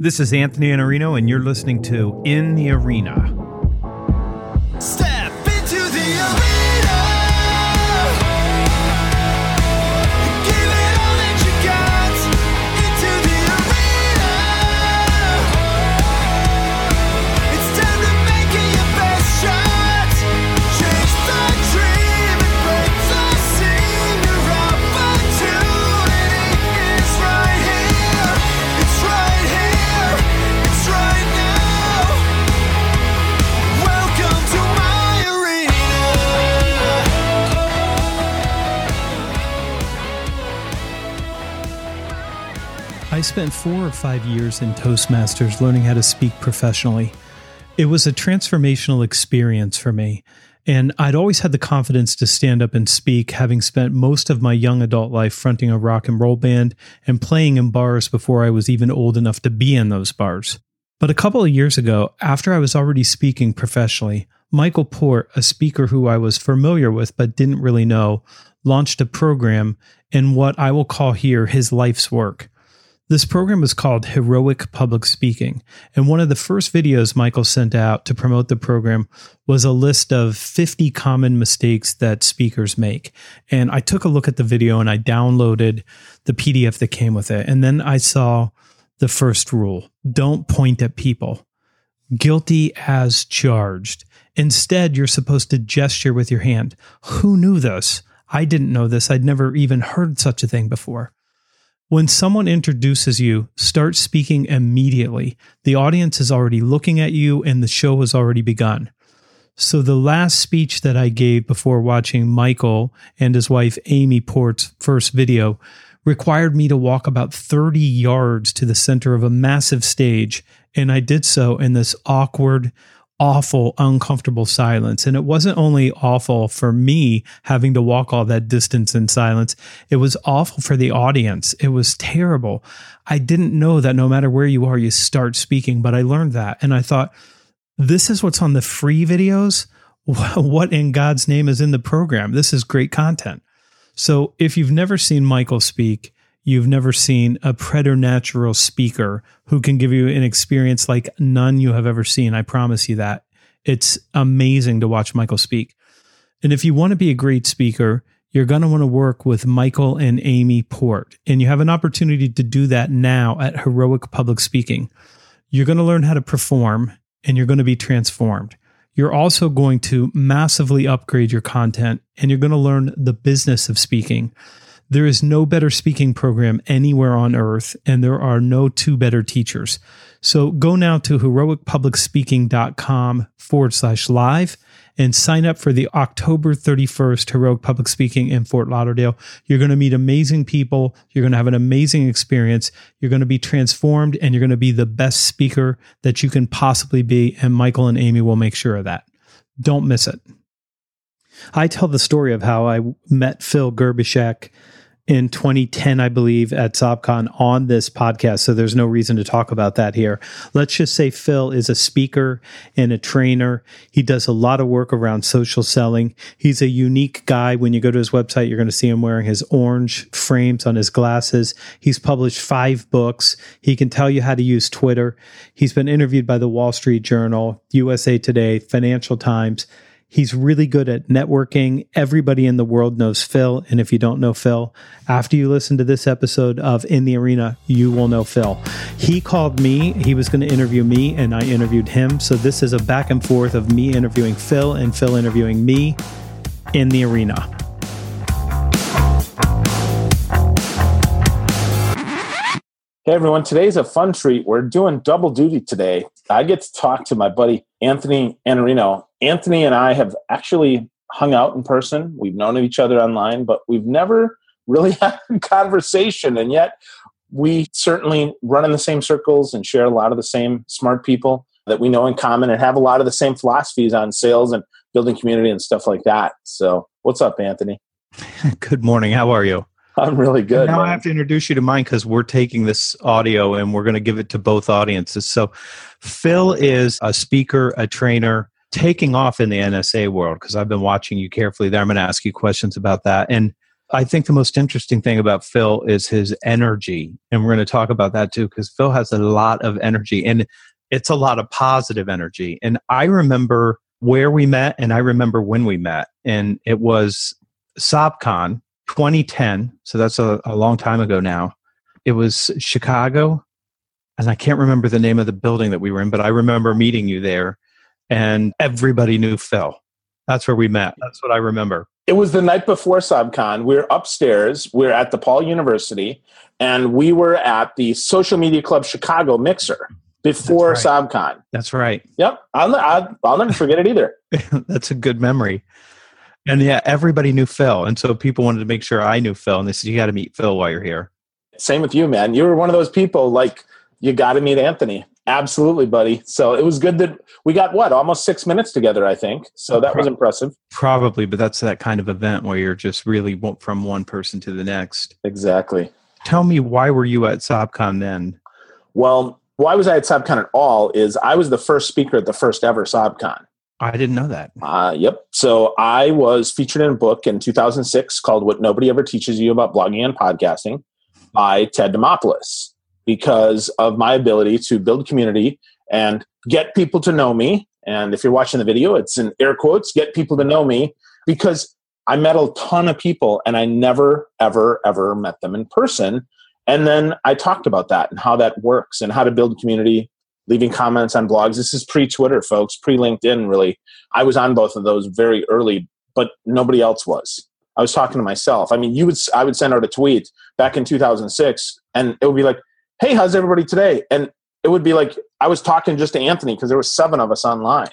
This is Anthony Iannarino, and you're listening to In the Arena. Step into the arena. Give it all that you got. Into the arena. It's time to make it your best shot. Chase the dream and break the scene. Your opportunity is right here. It's right here. It's right now. Welcome to my arena. I spent 4 or 5 years in Toastmasters learning how to speak professionally. It was a transformational experience for me, and I'd always had the confidence to stand up and speak, having spent most of my young adult life fronting a rock and roll band and playing in bars before I was even old enough to be in those bars. But a couple of years ago, after I was already speaking professionally, Michael Port, a speaker who I was familiar with but didn't really know, launched a program in what I will call here his life's work. This program was called Heroic Public Speaking, and one of the first videos Michael sent out to promote the program was a list of 50 common mistakes that speakers make. And I took a look at the video and I downloaded the PDF that came with it. And then I saw the first rule: don't point at people. Guilty as charged. Instead, you're supposed to gesture with your hand. Who knew this? I didn't know this. I'd never even heard such a thing before. When someone introduces you, start speaking immediately. The audience is already looking at you and the show has already begun. So the last speech that I gave before watching Michael and his wife Amy Port's first video required me to walk about 30 yards to the center of a massive stage, and I did so in this awkward, awful, uncomfortable silence. And it wasn't only awful for me having to walk all that distance in silence, it was awful for the audience. It was terrible. I didn't know that no matter where you are, you start speaking, but I learned that. And I thought, this is what's on the free videos? What in God's name is in the program? This is great content. So if you've never seen Michael speak, you've never seen a preternatural speaker who can give you an experience like none you have ever seen. I promise you that. It's amazing to watch Michael speak. And if you want to be a great speaker, you're going to want to work with Michael and Amy Port. And you have an opportunity to do that now at Heroic Public Speaking. You're going to learn how to perform, and you're going to be transformed. You're also going to massively upgrade your content, and you're going to learn the business of speaking. There is no better speaking program anywhere on earth, and there are no two better teachers. So go now to heroicpublicspeaking.com/live and sign up for the October 31st Heroic Public Speaking in Fort Lauderdale. You're going to meet amazing people. You're going to have an amazing experience. You're going to be transformed, and you're going to be the best speaker that you can possibly be, and Michael and Amy will make sure of that. Don't miss it. I tell the story of how I met Phil Gerbyshak in 2010, I believe, at SobCon on this podcast, so there's no reason to talk about that here. Let's just say Phil is a speaker and a trainer. He does a lot of work around social selling. He's a unique guy. When you go to his website, you're going to see him wearing his orange frames on his glasses. He's published 5 books. He can tell you how to use Twitter. He's been interviewed by the Wall Street Journal, USA Today, Financial Times. He's really good at networking. Everybody in the world knows Phil. And if you don't know Phil, after you listen to this episode of In the Arena, you will know Phil. He called me. He was going to interview me, and I interviewed him. So this is a back and forth of me interviewing Phil and Phil interviewing me in the arena. Hey, everyone. Today's a fun treat. We're doing double duty today. I get to talk to my buddy, Anthony Iannarino. Anthony and I have actually hung out in person. We've known each other online, but we've never really had a conversation. And yet we certainly run in the same circles and share a lot of the same smart people that we know in common and have a lot of the same philosophies on sales and building community and stuff like that. So what's up, Anthony? Good morning. How are you? I'm really good. And now, man, I have to introduce you to mine because we're taking this audio and we're going to give it to both audiences. So Phil is a speaker, a trainer, taking off in the NSA world because I've been watching you carefully there. I'm going to ask you questions about that. And I think the most interesting thing about Phil is his energy. And we're going to talk about that too, because Phil has a lot of energy and it's a lot of positive energy. And I remember where we met and I remember when we met. And it was SobCon 2010. So that's a long time ago now. It was Chicago. And I can't remember the name of the building that we were in, but I remember meeting you there and everybody knew Phil. That's where we met. That's what I remember. It was the night before SobCon. We're upstairs. We're at DePaul University, and we were at the Social Media Club Chicago mixer before SobCon. That's right. Yep. I'll never forget it either. That's a good memory. And yeah, everybody knew Phil. And so people wanted to make sure I knew Phil. And they said, you got to meet Phil while you're here. Same with you, man. You were one of those people like, you got to meet Anthony. Absolutely, buddy. So it was good that we got, almost 6 minutes together, I think. So that was impressive. Probably, but that's that kind of event where you're just really from one person to the next. Exactly. Tell me, why were you at SobCon then? Well, why was I at SobCon at all is I was the first speaker at the first ever SobCon. I didn't know that. Yep. So I was featured in a book in 2006 called What Nobody Ever Teaches You About Blogging and Podcasting by Ted Demopoulos, because of my ability to build community and get people to know me. And if you're watching the video, it's in air quotes, get people to know me, because I met a ton of people and I never, ever, ever met them in person. And then I talked about that and how that works and how to build community, leaving comments on blogs. This is pre-Twitter, folks, pre-LinkedIn, really. I was on both of those very early, but nobody else was. I was talking to myself. I mean, I would send out a tweet back in 2006 and it would be like, hey, how's everybody today? And it would be like, I was talking just to Anthony because there were 7 of us online.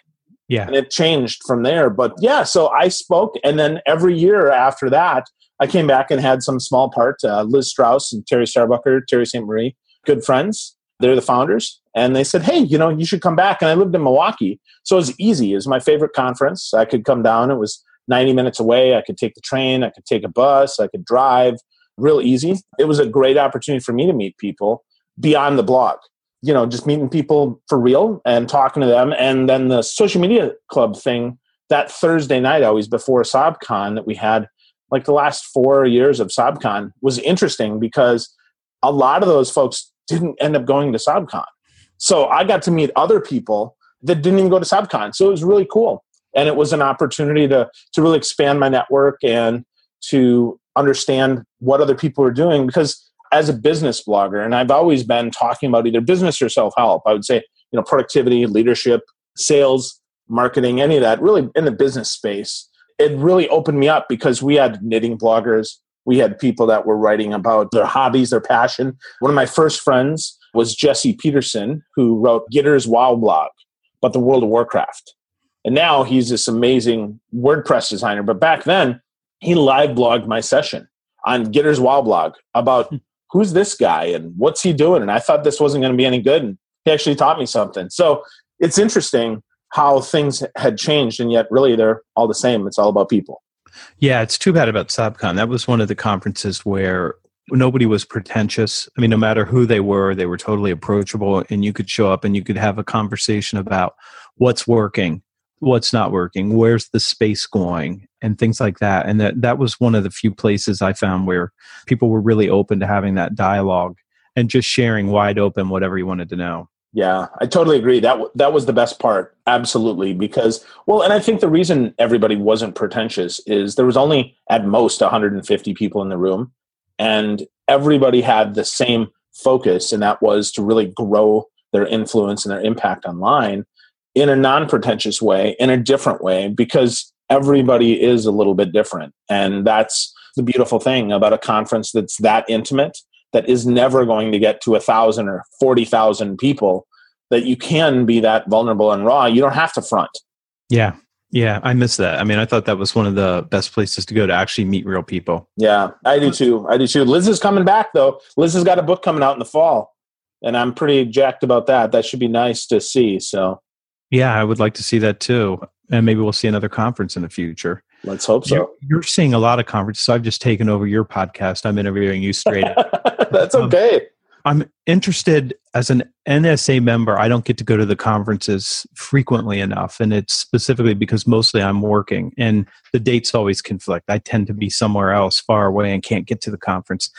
Yeah. And it changed from there. But yeah, so I spoke. And then every year after that, I came back and had some small part. Liz Strauss and Terry Starbucker, Terry St. Marie, good friends. They're the founders. And they said, hey, you should come back. And I lived in Milwaukee. So it was easy. It was my favorite conference. I could come down. It was 90 minutes away. I could take the train. I could take a bus. I could drive. Real easy. It was a great opportunity for me to meet people beyond the blog, just meeting people for real and talking to them. And then the social media club thing, that Thursday night always before SobCon that we had, like the last 4 years of SobCon, was interesting because a lot of those folks didn't end up going to SobCon. So I got to meet other people that didn't even go to SobCon. So it was really cool. And it was an opportunity to really expand my network and to understand what other people were doing, because as a business blogger, and I've always been talking about either business or self-help, I would say, productivity, leadership, sales, marketing, any of that, really in the business space, it really opened me up because we had knitting bloggers. We had people that were writing about their hobbies, their passion. One of my first friends was Jesse Peterson, who wrote Gitter's Wow Blog about the World of Warcraft. And now he's this amazing WordPress designer. But back then, he live blogged my session on Gitter's Wow Blog about who's this guy and what's he doing? And I thought this wasn't going to be any good. And he actually taught me something. So it's interesting how things had changed. And yet really they're all the same. It's all about people. Yeah. It's too bad about SobCon. That was one of the conferences where nobody was pretentious. I mean, no matter who they were totally approachable, and you could show up and you could have a conversation about what's working, what's not working, where's the space going, and things like that. And that was one of the few places I found where people were really open to having that dialogue and just sharing wide open whatever you wanted to know. Yeah, I totally agree. That was the best part. Absolutely. Because, and I think the reason everybody wasn't pretentious is there was only at most 150 people in the room, and everybody had the same focus, and that was to really grow their influence and their impact online in a non-pretentious way, in a different way, because everybody is a little bit different. And that's the beautiful thing about a conference that's that intimate, that is never going to get to 1,000 or 40,000 people, that you can be that vulnerable and raw. You don't have to front. Yeah. Yeah. I miss that. I mean, I thought that was one of the best places to go to actually meet real people. Yeah, I do too. Liz is coming back though. Liz has got a book coming out in the fall, and I'm pretty jacked about that. That should be nice to see. So yeah, I would like to see that too. And maybe we'll see another conference in the future. Let's hope so. You're seeing a lot of conferences. So I've just taken over your podcast. I'm interviewing you straight up. That's okay. I'm interested, as an NSA member, I don't get to go to the conferences frequently enough. And it's specifically because mostly I'm working and the dates always conflict. I tend to be somewhere else far away and can't get to the conference.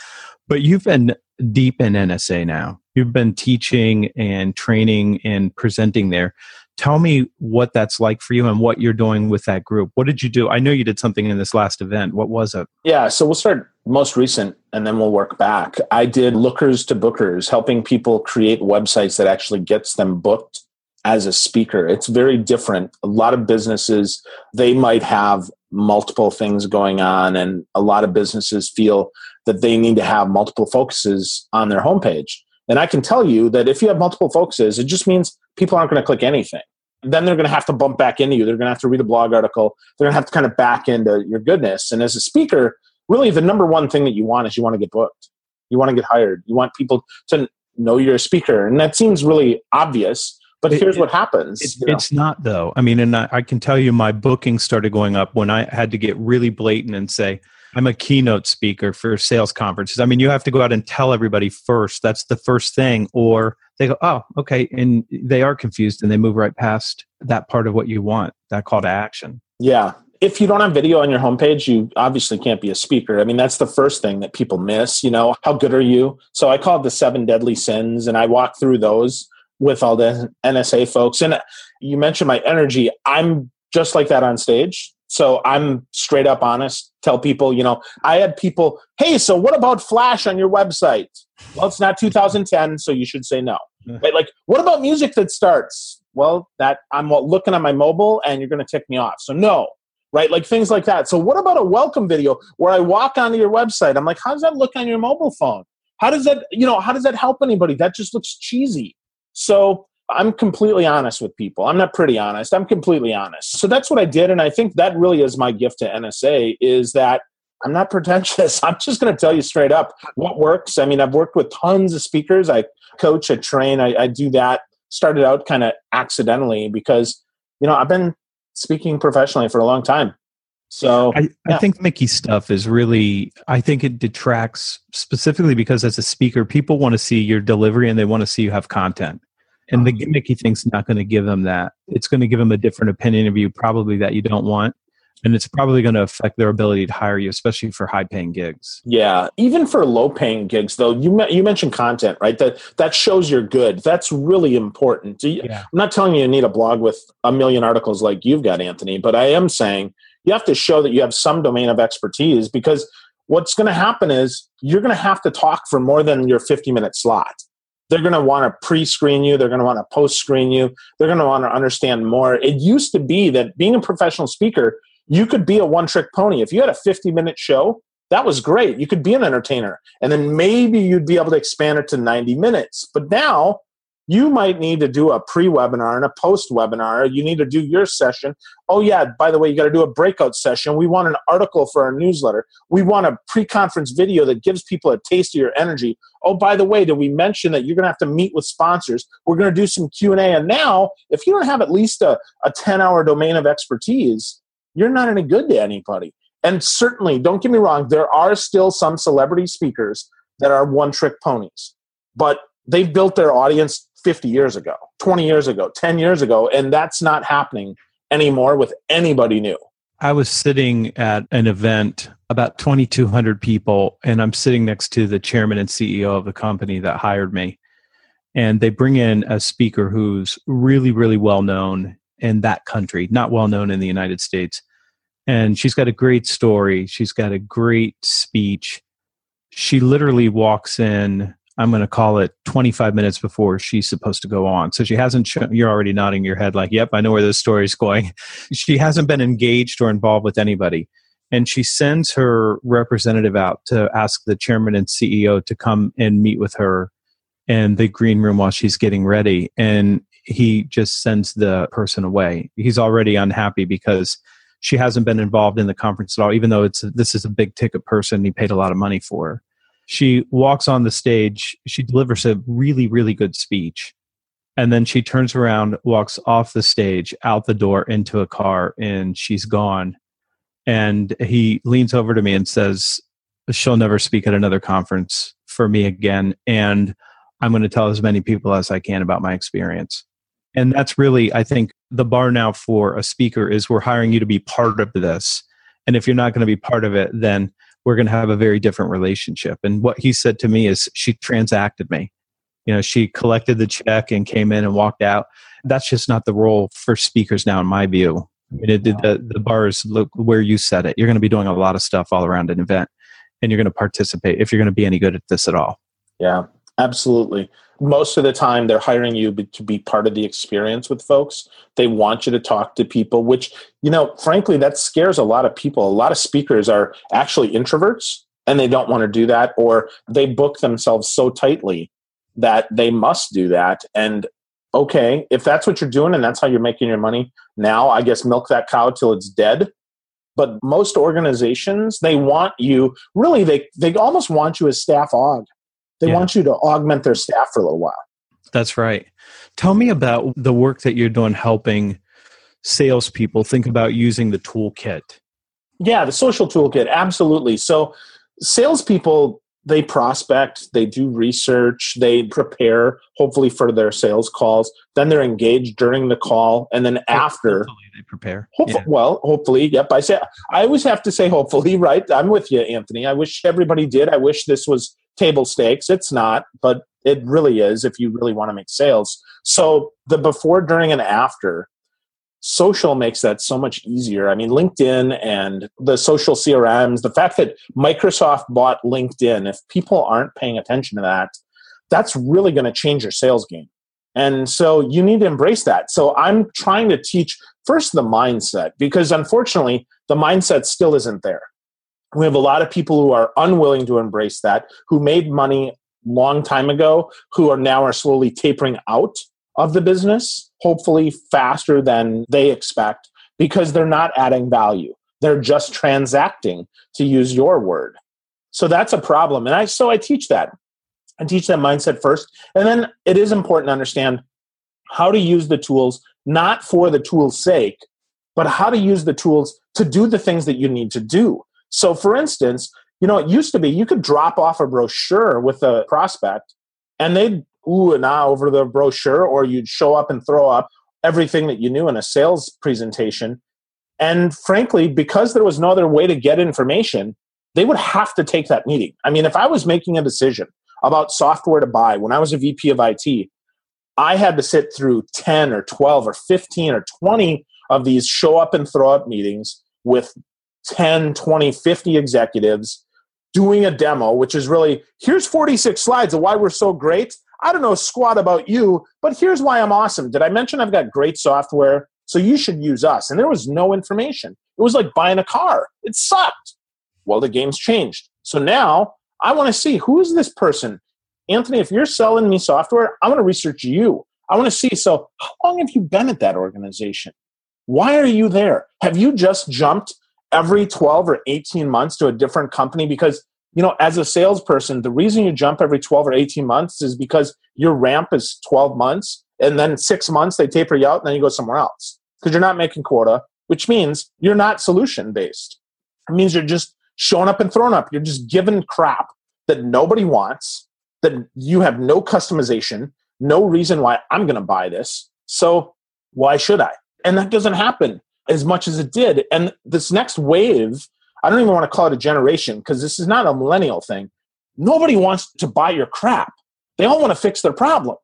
But you've been deep in NSA now. You've been teaching and training and presenting there. Tell me what that's like for you and what you're doing with that group. What did you do? I know you did something in this last event. What was it? Yeah, so we'll start most recent and then we'll work back. I did Lookers to Bookers, helping people create websites that actually gets them booked as a speaker. It's very different. A lot of businesses, they might have multiple things going on, and a lot of businesses feel that they need to have multiple focuses on their homepage. And I can tell you that if you have multiple focuses, it just means people aren't going to click anything. Then they're going to have to bump back into you. They're going to have to read a blog article. They're going to have to kind of back into your goodness. And as a speaker, really the number one thing that you want is you want to get booked. You want to get hired. You want people to know you're a speaker. And that seems really obvious, but here's what happens. It's not though. I mean, and I can tell you my bookings started going up when I had to get really blatant and say, I'm a keynote speaker for sales conferences. I mean, you have to go out and tell everybody first. That's the first thing. Or they go, oh, okay. And they are confused and they move right past that part of what you want, that call to action. Yeah. If you don't have video on your homepage, you obviously can't be a speaker. I mean, that's the first thing that people miss. You know, how good are you? So I called the 7 deadly sins and I walked through those with all the NSA folks. And you mentioned my energy. I'm just like that on stage. So I'm straight up honest, tell people, you know, I had people, hey, so what about Flash on your website? Well, it's not 2010, so you should say no. Right? Like, what about music that starts? Well, that I'm looking on my mobile and you're going to tick me off. So no, right? Like things like that. So what about a welcome video where I walk onto your website? I'm like, how does that look on your mobile phone? How does that, you know, how does that help anybody? That just looks cheesy. So I'm completely honest with people. I'm not pretty honest. I'm completely honest. So that's what I did. And I think that really is my gift to NSA is that I'm not pretentious. I'm just going to tell you straight up what works. I mean, I've worked with tons of speakers. I coach, I train, I do that. Started out kind of accidentally because, you know, I've been speaking professionally for a long time. So I think Mickey's stuff is really, I think it detracts specifically because as a speaker, people want to see your delivery and they want to see you have content. And the gimmicky thing's not going to give them that. It's going to give them a different opinion of you, probably that you don't want. And it's probably going to affect their ability to hire you, especially for high-paying gigs. Yeah. Even for low-paying gigs, though, you mentioned content, right? That shows you're good. That's really important. I'm not telling you need a blog with 1 million articles like you've got, Anthony, but I am saying you have to show that you have some domain of expertise because what's going to happen is you're going to have to talk for more than your 50-minute slot. They're going to want to pre-screen you. They're going to want to post-screen you. They're going to want to understand more. It used to be that being a professional speaker, you could be a one-trick pony. If you had a 50-minute show, that was great. You could be an entertainer. And then maybe you'd be able to expand it to 90 minutes. But now you might need to do a pre-webinar and a post-webinar. You need to do your session. Oh, yeah, by the way, you got to do a breakout session. We want an article for our newsletter. We want a pre-conference video that gives people a taste of your energy. Oh, by the way, did we mention that you're going to have to meet with sponsors? We're going to do some Q&A. And now, if you don't have at least a 10-hour domain of expertise, you're not any good to anybody. And certainly, don't get me wrong, there are still some celebrity speakers that are one-trick ponies. But they've built their audience 50 years ago, 20 years ago, 10 years ago, and that's not happening anymore with anybody new. I was sitting at an event, about 2,200 people, and I'm sitting next to the chairman and CEO of the company that hired me. And they bring in a speaker who's really, really well-known in that country, not well-known in the United States. And she's got a great story. She's got a great speech. She literally walks in, I'm going to call it 25 minutes before she's supposed to go on. So she hasn't shown, you're already nodding your head like, yep, I know where this story's going. She hasn't been engaged or involved with anybody. And she sends her representative out to ask the chairman and CEO to come and meet with her in the green room while she's getting ready. And he just sends the person away. He's already unhappy because she hasn't been involved in the conference at all, even though this is a big ticket person. He paid a lot of money for her. She walks on the stage, she delivers a really, really good speech, and then she turns around, walks off the stage, out the door, into a car, and she's gone. And he leans over to me and says, she'll never speak at another conference for me again, and I'm going to tell as many people as I can about my experience. And that's really, I think, the bar now for a speaker is we're hiring you to be part of this. And if you're not going to be part of it, then we're going to have a very different relationship. And what he said to me is she transacted me. You know, she collected the check and came in and walked out. That's just not the role for speakers now, in my view. I mean, the bar is where you set it. You're going to be doing a lot of stuff all around an event, and you're going to participate if you're going to be any good at this at all. Yeah, absolutely. Most of the time, they're hiring you to be part of the experience with folks. They want you to talk to people, which, you know, frankly, that scares a lot of people. A lot of speakers are actually introverts, and they don't want to do that, or they book themselves so tightly that they must do that. And okay, if that's what you're doing and that's how you're making your money now, I guess milk that cow till it's dead. But most organizations, they want you, really, they almost want you as staff aug. They want you to augment their staff for a little while. That's right. Tell me about the work that you're doing helping salespeople think about using the toolkit. Yeah, the social toolkit, absolutely. So salespeople, they prospect, they do research, they prepare, hopefully, for their sales calls. Then they're engaged during the call, and then after. Hopefully they prepare. Hopefully, I always have to say hopefully, right? I'm with you, Anthony. I wish everybody did. I wish this was table stakes. It's not, but it really is if you really want to make sales. So the before, during, and after. Social makes that so much easier. I mean, LinkedIn and the social CRMs, the fact that Microsoft bought LinkedIn, if people aren't paying attention to that, that's really going to change your sales game. And so you need to embrace that. So I'm trying to teach first the mindset, because unfortunately, the mindset still isn't there. We have a lot of people who are unwilling to embrace that, who made money long time ago, who are now slowly tapering out of the business, hopefully faster than they expect, because they're not adding value. They're just transacting, to use your word. So that's a problem. And I teach that. I teach that mindset first. And then it is important to understand how to use the tools, not for the tool's sake, but how to use the tools to do the things that you need to do. So for instance, you know, it used to be you could drop off a brochure with a prospect and they'd ooh and ah over the brochure, or you'd show up and throw up everything that you knew in a sales presentation. And frankly, because there was no other way to get information, they would have to take that meeting. I mean, if I was making a decision about software to buy when I was a VP of IT, I had to sit through 10 or 12 or 15 or 20 of these show up and throw up meetings with 10, 20, 50 executives doing a demo, which is really, here's 46 slides of why we're so great. I don't know squat about you, but here's why I'm awesome. Did I mention I've got great software? So you should use us. And there was no information. It was like buying a car. It sucked. Well, the game's changed. So now I want to see, who is this person? Anthony, if you're selling me software, I want to research you. I want to see, so how long have you been at that organization? Why are you there? Have you just jumped every 12 or 18 months to a different company? Because, you know, as a salesperson, the reason you jump every 12 or 18 months is because your ramp is 12 months, and then 6 months they taper you out, and then you go somewhere else because you're not making quota, which means you're not solution-based. It means you're just showing up and throwing up. You're just giving crap that nobody wants, that you have no customization, no reason why I'm going to buy this. So why should I? And that doesn't happen as much as it did. And this next wave, I don't even want to call it a generation, because this is not a millennial thing. Nobody wants to buy your crap. They all want to fix their problem.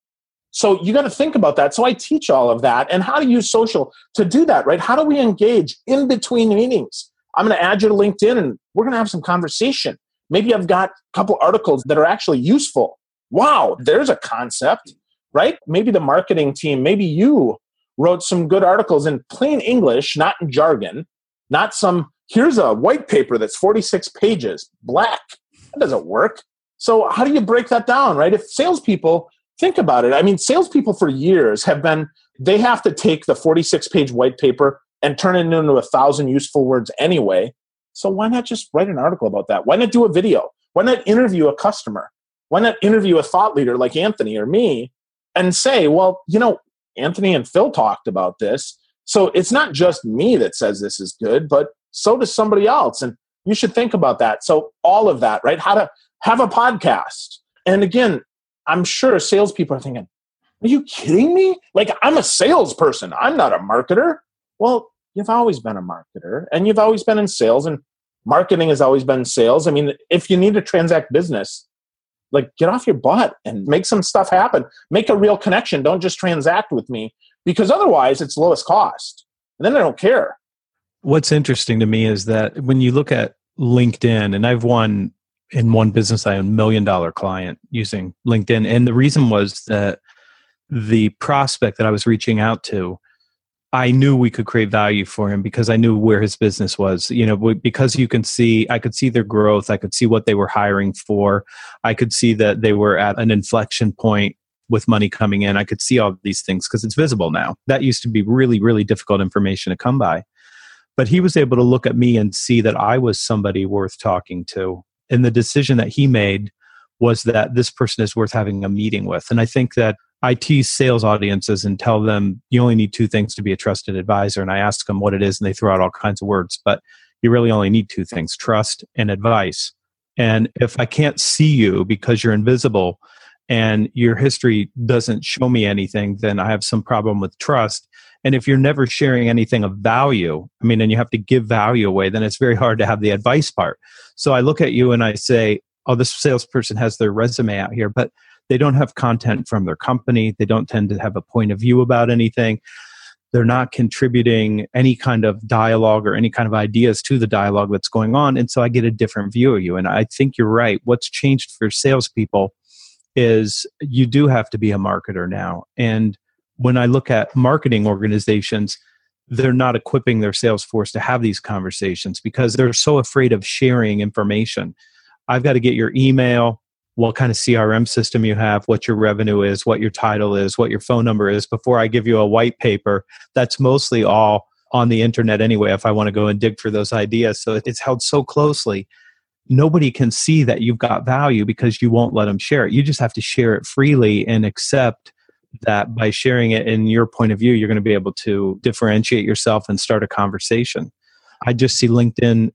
So you got to think about that. So I teach all of that and how to use social to do that, right? How do we engage in between meetings? I'm going to add you to LinkedIn and we're going to have some conversation. Maybe I've got a couple articles that are actually useful. Wow, there's a concept, right? Maybe the marketing team, maybe you wrote some good articles in plain English, not in jargon, not some, here's a white paper that's 46 pages, black. That doesn't work. So how do you break that down, right? If salespeople think about it, I mean, salespeople for years have been, they have to take the 46-page white paper and turn it into 1,000 useful words anyway. So why not just write an article about that? Why not do a video? Why not interview a customer? Why not interview a thought leader like Anthony or me and say, well, you know, Anthony and Phil talked about this. So it's not just me that says this is good, but so does somebody else. And you should think about that. So all of that, right? How to have a podcast. And again, I'm sure salespeople are thinking, are you kidding me? Like, I'm a salesperson. I'm not a marketer. Well, you've always been a marketer, and you've always been in sales, and marketing has always been sales. I mean, if you need to transact business, like, get off your butt and make some stuff happen. Make a real connection. Don't just transact with me, because otherwise it's lowest cost. And then I don't care. What's interesting to me is that when you look at LinkedIn, and I've won in one business, I had $1 million client using LinkedIn. And the reason was that the prospect that I was reaching out to, I knew we could create value for him because I knew where his business was. You know, because you can see, I could see their growth. I could see what they were hiring for. I could see that they were at an inflection point with money coming in. I could see all of these things because it's visible now. That used to be really, really difficult information to come by. But he was able to look at me and see that I was somebody worth talking to. And the decision that he made was that this person is worth having a meeting with. And I think that I tease sales audiences and tell them you only need two things to be a trusted advisor. And I ask them what it is, and they throw out all kinds of words. But you really only need two things, trust and advice. And if I can't see you because you're invisible and your history doesn't show me anything, then I have some problem with trust. And if you're never sharing anything of value, I mean, and you have to give value away, then it's very hard to have the advice part. So I look at you and I say, oh, this salesperson has their resume out here, but they don't have content from their company. They don't tend to have a point of view about anything. They're not contributing any kind of dialogue or any kind of ideas to the dialogue that's going on. And so I get a different view of you. And I think you're right. What's changed for salespeople is you do have to be a marketer now. And when I look at marketing organizations, they're not equipping their sales force to have these conversations because they're so afraid of sharing information. I've got to get your email, what kind of CRM system you have, what your revenue is, what your title is, what your phone number is before I give you a white paper. That's mostly all on the internet anyway if I want to go and dig for those ideas. So it's held so closely. Nobody can see that you've got value because you won't let them share it. You just have to share it freely and accept that by sharing it in your point of view, you're going to be able to differentiate yourself and start a conversation. I just see LinkedIn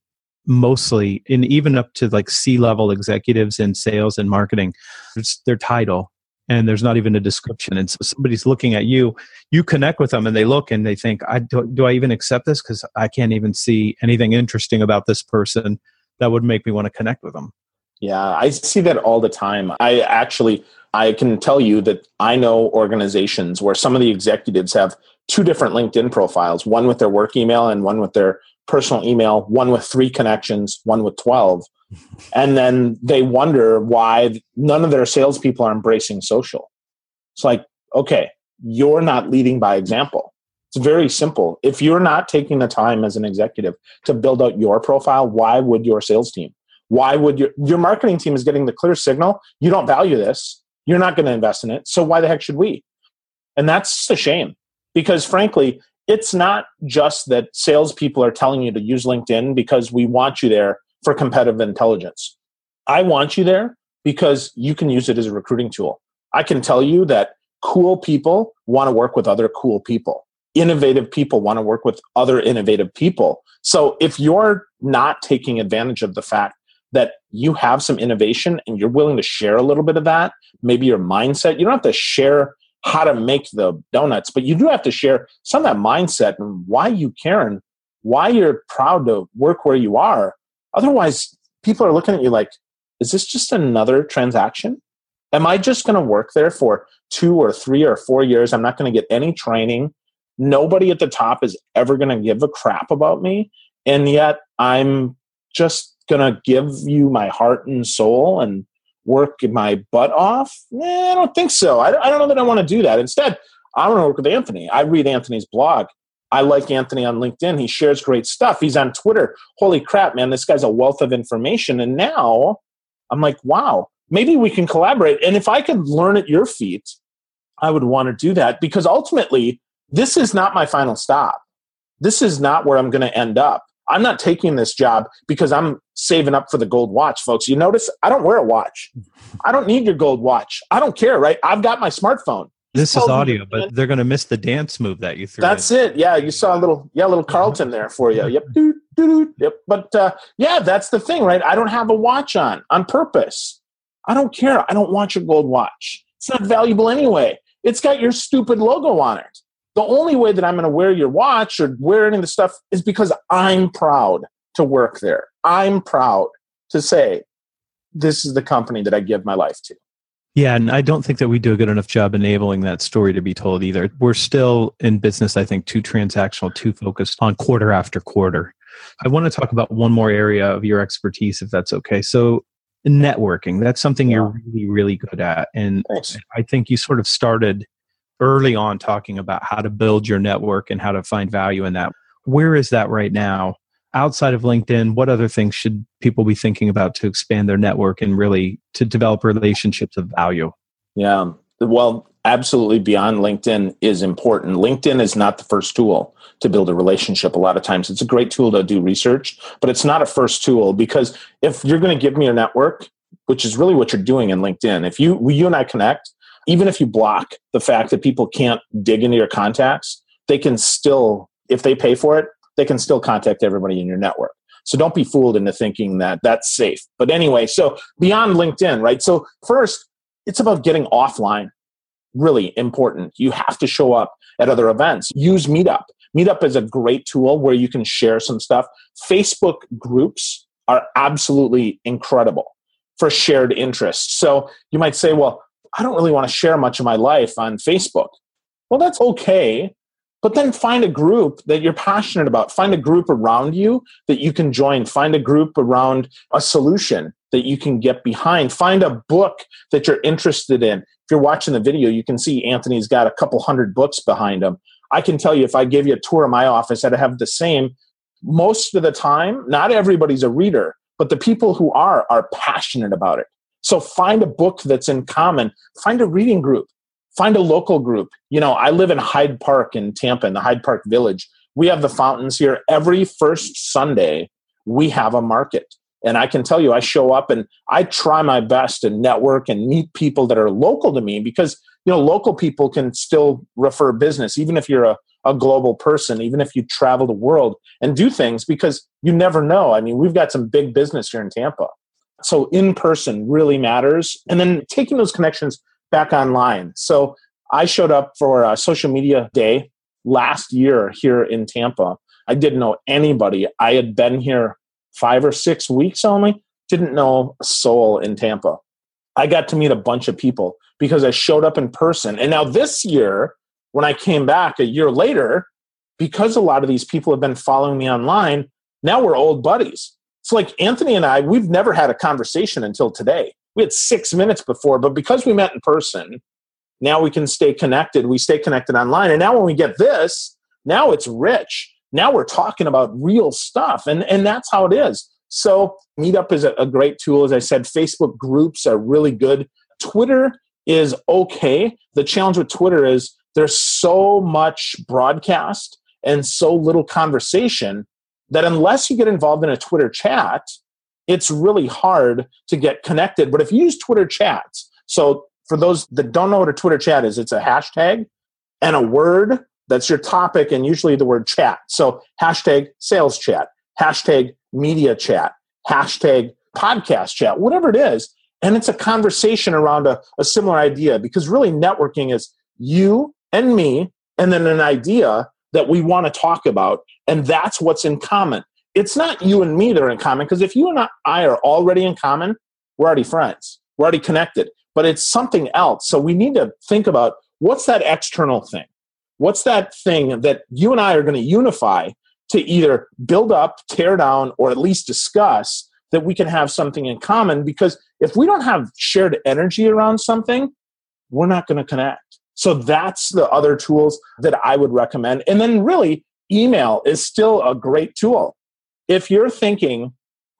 mostly, and even up to like C-level executives in sales and marketing, it's their title and there's not even a description. And so somebody's looking at you, you connect with them and they look and they think, do I even accept this? Because I can't even see anything interesting about this person that would make me want to connect with them. Yeah, I see that all the time. I can tell you that I know organizations where some of the executives have two different LinkedIn profiles, one with their work email and one with their personal email, one with 3 connections, one with 12. And then they wonder why none of their salespeople are embracing social. It's like, okay, you're not leading by example. It's very simple. If you're not taking the time as an executive to build out your profile, why would your sales team? Why would your marketing team is getting the clear signal? You don't value this. You're not going to invest in it. So why the heck should we? And that's a shame because frankly, it's not just that salespeople are telling you to use LinkedIn because we want you there for competitive intelligence. I want you there because you can use it as a recruiting tool. I can tell you that cool people want to work with other cool people. Innovative people want to work with other innovative people. So if you're not taking advantage of the fact that you have some innovation and you're willing to share a little bit of that, maybe your mindset. You don't have to share how to make the donuts, but you do have to share some of that mindset and why you care and why you're proud to work where you are. Otherwise, people are looking at you like, is this just another transaction? Am I just going to work there for 2 or 3 or 4 years? I'm not going to get any training. Nobody at the top is ever going to give a crap about me. And yet I'm just going to give you my heart and soul and work my butt off? I don't think so. I don't know that I want to do that. Instead, I want to work with Anthony. I read Anthony's blog. I like Anthony on LinkedIn. He shares great stuff. He's on Twitter. Holy crap, man, this guy's a wealth of information. And now I'm like, wow, maybe we can collaborate. And if I could learn at your feet, I would want to do that because ultimately, this is not my final stop. This is not where I'm going to end up. I'm not taking this job because I'm saving up for the gold watch, folks. You notice I don't wear a watch. I don't need your gold watch. I don't care, right? I've got my smartphone. This is audio, but they're going to miss the dance move that you threw. That's it. Yeah, you saw a little Carlton there for you. Yep. Doo, doo, doo, yep. But yeah, that's the thing, right? I don't have a watch on purpose. I don't care. I don't want your gold watch. It's not valuable anyway. It's got your stupid logo on it. The only way that I'm going to wear your watch or wear any of the stuff is because I'm proud to work there. I'm proud to say, this is the company that I give my life to. Yeah, and I don't think that we do a good enough job enabling that story to be told either. We're still in business, I think, too transactional, too focused on quarter after quarter. I want to talk about one more area of your expertise, if that's okay. So networking, that's something you're really, really good at. And thanks. I think you sort of started early on talking about how to build your network and how to find value in that. Where is that right now? Outside of LinkedIn, what other things should people be thinking about to expand their network and really to develop relationships of value? Yeah, well, absolutely beyond LinkedIn is important. LinkedIn is not the first tool to build a relationship. A lot of times it's a great tool to do research, but it's not a first tool, because if you're going to give me your network, which is really what you're doing in LinkedIn, if you and I connect, even if you block the fact that people can't dig into your contacts, they can still, if they pay for it, they can still contact everybody in your network. So don't be fooled into thinking that that's safe. But anyway, so beyond LinkedIn, right? So first, it's about getting offline. Really important. You have to show up at other events. Use Meetup. Meetup is a great tool where you can share some stuff. Facebook groups are absolutely incredible for shared interests. So you might say, well, I don't really want to share much of my life on Facebook. Well, that's okay. But then find a group that you're passionate about. Find a group around you that you can join. Find a group around a solution that you can get behind. Find a book that you're interested in. If you're watching the video, you can see Anthony's got a couple hundred books behind him. I can tell you, if I gave you a tour of my office, I'd have the same. Most of the time, not everybody's a reader, but the people who are passionate about it. So find a book that's in common. Find a reading group. Find a local group. You know, I live in Hyde Park in Tampa, in the Hyde Park Village. We have the fountains here. Every first Sunday, we have a market. And I can tell you, I show up and I try my best to network and meet people that are local to me, because, you know, local people can still refer business, even if you're a global person, even if you travel the world and do things, because you never know. I mean, we've got some big business here in Tampa. So in person really matters. And then taking those connections back online. So I showed up for a social media day last year here in Tampa. I didn't know anybody. I had been here 5 or 6 weeks only, didn't know a soul in Tampa. I got to meet a bunch of people because I showed up in person. And now this year, when I came back a year later, because a lot of these people have been following me online, now we're old buddies. It's like Anthony and I, we've never had a conversation until today. We had 6 minutes before, but because we met in person, now we can stay connected. We stay connected online. And now when we get this, now it's rich. Now we're talking about real stuff. And that's how it is. So Meetup is a great tool. As I said, Facebook groups are really good. Twitter is okay. The challenge with Twitter is there's so much broadcast and so little conversation that unless you get involved in a Twitter chat, it's really hard to get connected. But if you use Twitter chats, so for those that don't know what a Twitter chat is, it's a hashtag and a word that's your topic, and usually the word chat. So hashtag sales chat, hashtag media chat, hashtag podcast chat, whatever it is. And it's a conversation around a similar idea, because really networking is you and me and then an idea that we want to talk about. And that's what's in common. It's not you and me that are in common, because if you and I are already in common, we're already friends. We're already connected. But it's something else. So we need to think about, what's that external thing? What's that thing that you and I are going to unify to either build up, tear down, or at least discuss, that we can have something in common? Because if we don't have shared energy around something, we're not going to connect. So that's the other tools that I would recommend. And then really, email is still a great tool. If you're thinking,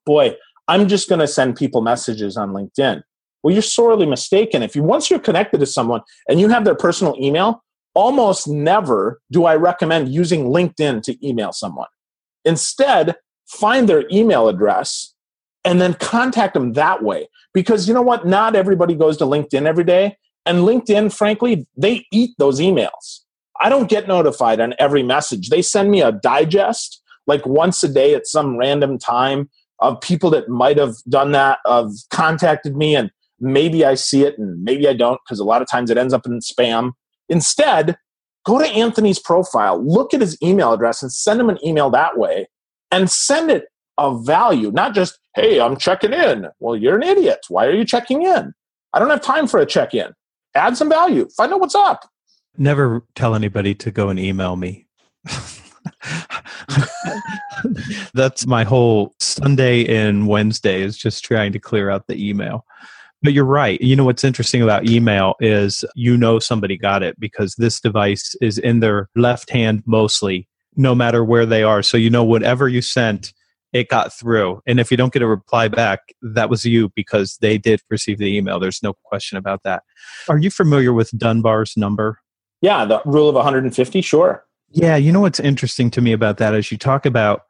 boy, I'm just going to send people messages on LinkedIn, well, you're sorely mistaken. If you, once you're connected to someone and you have their personal email, almost never do I recommend using LinkedIn to email someone. Instead, find their email address and then contact them that way. Because you know what? Not everybody goes to LinkedIn every day. And LinkedIn, frankly, they eat those emails. I don't get notified on every message. They send me a digest like once a day at some random time of people that might have done that, have contacted me. And Maybe I see it and maybe I don't, because a lot of times it ends up in spam. Instead, go to Anthony's profile, look at his email address and send him an email that way, and send it of value, not just, hey, I'm checking in. Well, you're an idiot. Why are you checking in? I don't have time for a check-in. Add some value. Find out what's up. Never tell anybody to go and email me. That's my whole Sunday and Wednesday is just trying to clear out the email. But you're right. You know, what's interesting about email is, you know, somebody got it because this device is in their left hand mostly, no matter where they are. So, you know, whatever you sent, it got through. And if you don't get a reply back, that was you, because they did receive the email. There's no question about that. Are you familiar with Dunbar's number? Yeah, the rule of 150, sure. Yeah, you know what's interesting to me about that is you talk about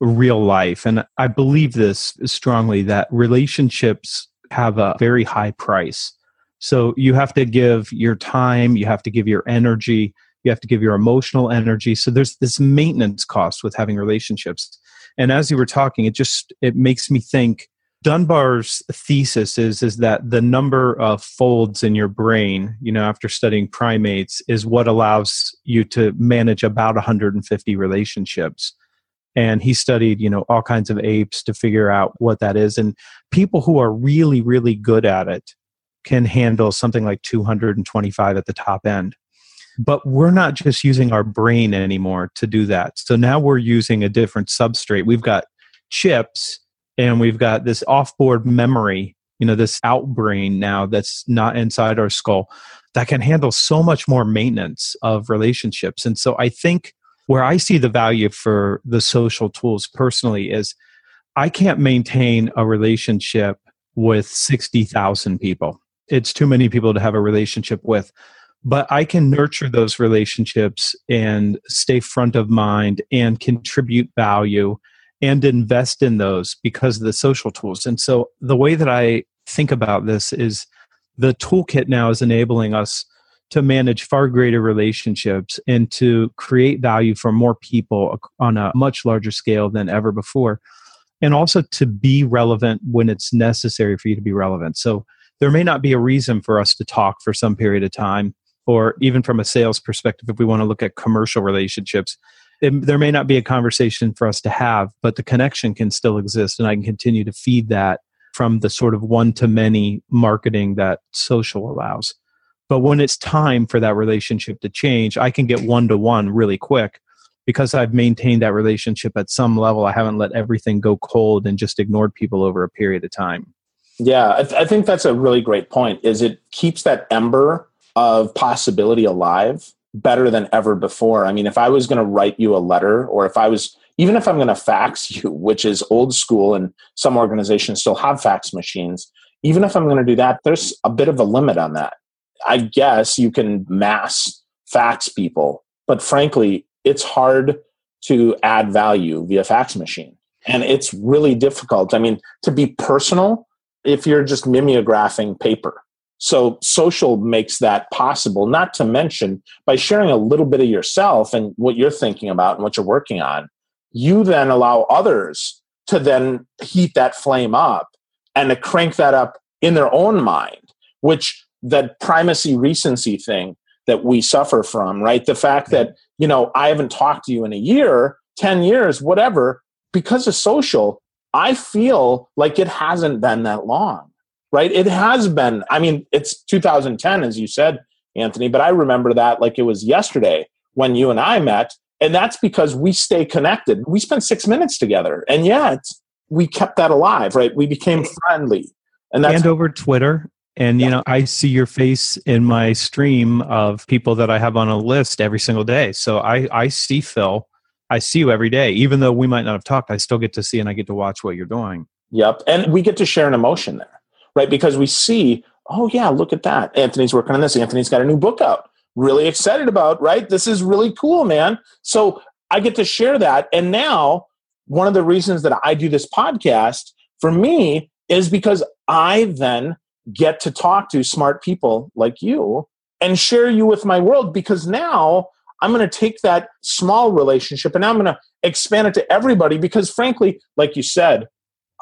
real life, and I believe this strongly, that relationships have a very high price. So you have to give your time, you have to give your energy, you have to give your emotional energy. So there's this maintenance cost with having relationships. And as you were talking, it makes me think, Dunbar's thesis is that the number of folds in your brain, you know, after studying primates, is what allows you to manage about 150 relationships. And he studied, you know, all kinds of apes to figure out what that is. And people who are really, really good at it can handle something like 225 at the top end. But we're not just using our brain anymore to do that. So now we're using a different substrate. We've got chips and we've got this off-board memory, you know, this outbrain now that's not inside our skull that can handle so much more maintenance of relationships. And so I think where I see the value for the social tools personally is, I can't maintain a relationship with 60,000 people. It's too many people to have a relationship with. But I can nurture those relationships and stay front of mind and contribute value and invest in those because of the social tools. And so the way that I think about this is, the toolkit now is enabling us to manage far greater relationships and to create value for more people on a much larger scale than ever before, and also to be relevant when it's necessary for you to be relevant. So there may not be a reason for us to talk for some period of time, or even from a sales perspective, if we want to look at commercial relationships, there may not be a conversation for us to have, but the connection can still exist, and I can continue to feed that from the sort of one-to-many marketing that social allows. But when it's time for that relationship to change, I can get one-to-one really quick because I've maintained that relationship at some level. I haven't let everything go cold and just ignored people over a period of time. Yeah, I think that's a really great point, is it keeps that ember of possibility alive better than ever before. I mean, if I was going to write you a letter, or even if I'm going to fax you, which is old school and some organizations still have fax machines, even if I'm going to do that, there's a bit of a limit on that. I guess you can mass fax people, but frankly, it's hard to add value via fax machine. And it's really difficult. I mean, to be personal, if you're just mimeographing paper. So social makes that possible, not to mention by sharing a little bit of yourself and what you're thinking about and what you're working on, you then allow others to then heat that flame up and to crank that up in their own mind, which that primacy recency thing that we suffer from, right? The fact that, you know, I haven't talked to you in a year, 10 years, whatever, because of social, I feel like it hasn't been that long. Right? It has been. I mean, it's 2010, as you said, Anthony, but I remember that like it was yesterday when you and I met. And that's because we stay connected. We spent 6 minutes together. And yet we kept that alive, right? We became friendly. And that's over Twitter. And, you know, I see your face in my stream of people that I have on a list every single day. So I see Phil. I see you every day. Even though we might not have talked, I still get to see and I get to watch what you're doing. Yep. And we get to share an emotion there. Right? Because we see, oh yeah, look at that. Anthony's working on this. Anthony's got a new book out. Really excited about, right? This is really cool, man. So I get to share that. And now one of the reasons that I do this podcast for me is because I then get to talk to smart people like you and share you with my world, because now I'm going to take that small relationship and I'm going to expand it to everybody, because frankly, like you said,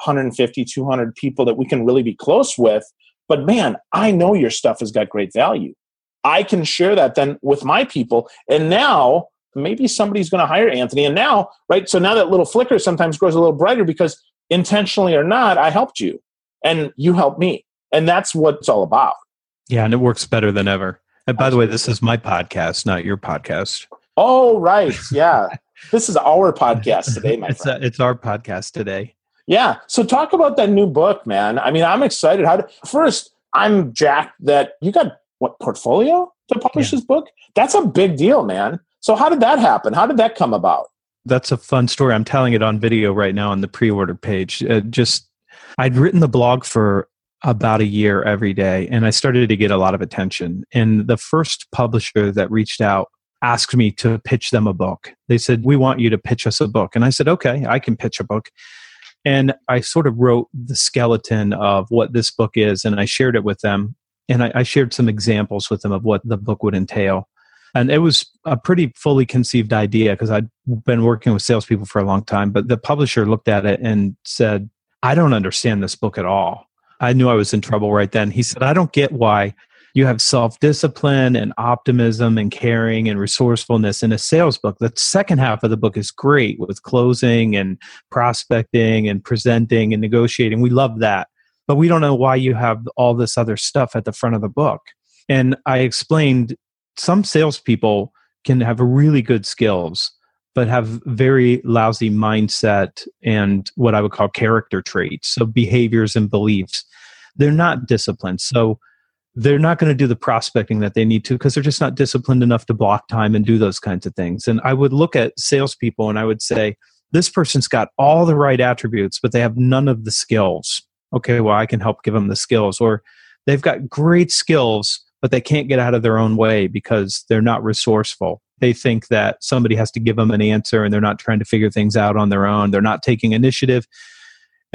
150, 200 people that we can really be close with. But man, I know your stuff has got great value. I can share that then with my people. And now maybe somebody's going to hire Anthony. And now, right, so now that little flicker sometimes grows a little brighter because intentionally or not, I helped you and you helped me. And that's what it's all about. Yeah, and it works better than ever. And by the way, this is my podcast, not your podcast. Oh, right. Yeah. This is our podcast today, my friend. It's our podcast today. Yeah. So talk about that new book, man. I mean, I'm excited. First, I'm jacked that you got, what, Portfolio to publish this book? That's a big deal, man. So how did that happen? How did that come about? That's a fun story. I'm telling it on video right now on the pre-order page. I'd written the blog for about a year every day, and I started to get a lot of attention. And the first publisher that reached out asked me to pitch them a book. They said, we want you to pitch us a book. And I said, okay, I can pitch a book. And I sort of wrote the skeleton of what this book is, and I shared it with them. And I shared some examples with them of what the book would entail. And it was a pretty fully conceived idea because I'd been working with salespeople for a long time. But the publisher looked at it and said, I don't understand this book at all. I knew I was in trouble right then. He said, I don't get why you have self-discipline and optimism and caring and resourcefulness in a sales book. The second half of the book is great with closing and prospecting and presenting and negotiating. We love that. But we don't know why you have all this other stuff at the front of the book. And I explained some salespeople can have really good skills, but have very lousy mindset and what I would call character traits. So behaviors and beliefs. They're not disciplined. So they're not going to do the prospecting that they need to because they're just not disciplined enough to block time and do those kinds of things. And I would look at salespeople and I would say, this person's got all the right attributes, but they have none of the skills. Okay, well, I can help give them the skills. Or they've got great skills, but they can't get out of their own way because they're not resourceful. They think that somebody has to give them an answer and they're not trying to figure things out on their own. They're not taking initiative.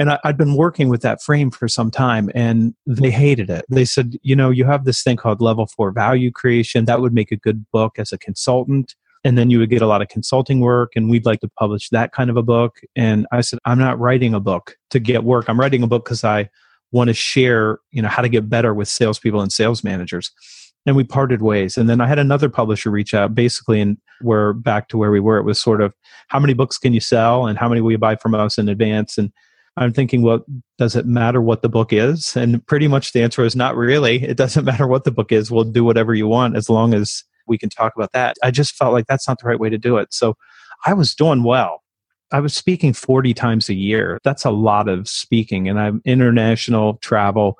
And I'd been working with that frame for some time and they hated it. They said, you know, you have this thing called level 4 value creation. That would make a good book as a consultant. And then you would get a lot of consulting work, and we'd like to publish that kind of a book. And I said, I'm not writing a book to get work. I'm writing a book because I want to share, you know, how to get better with salespeople and sales managers. And we parted ways. And then I had another publisher reach out, basically, and we're back to where we were. It was sort of, how many books can you sell and how many will you buy from us in advance? And I'm thinking, well, does it matter what the book is? And pretty much the answer is not really. It doesn't matter what the book is. We'll do whatever you want as long as we can talk about that. I just felt like that's not the right way to do it. So I was doing well. I was speaking 40 times a year. That's a lot of speaking, and I'm international travel.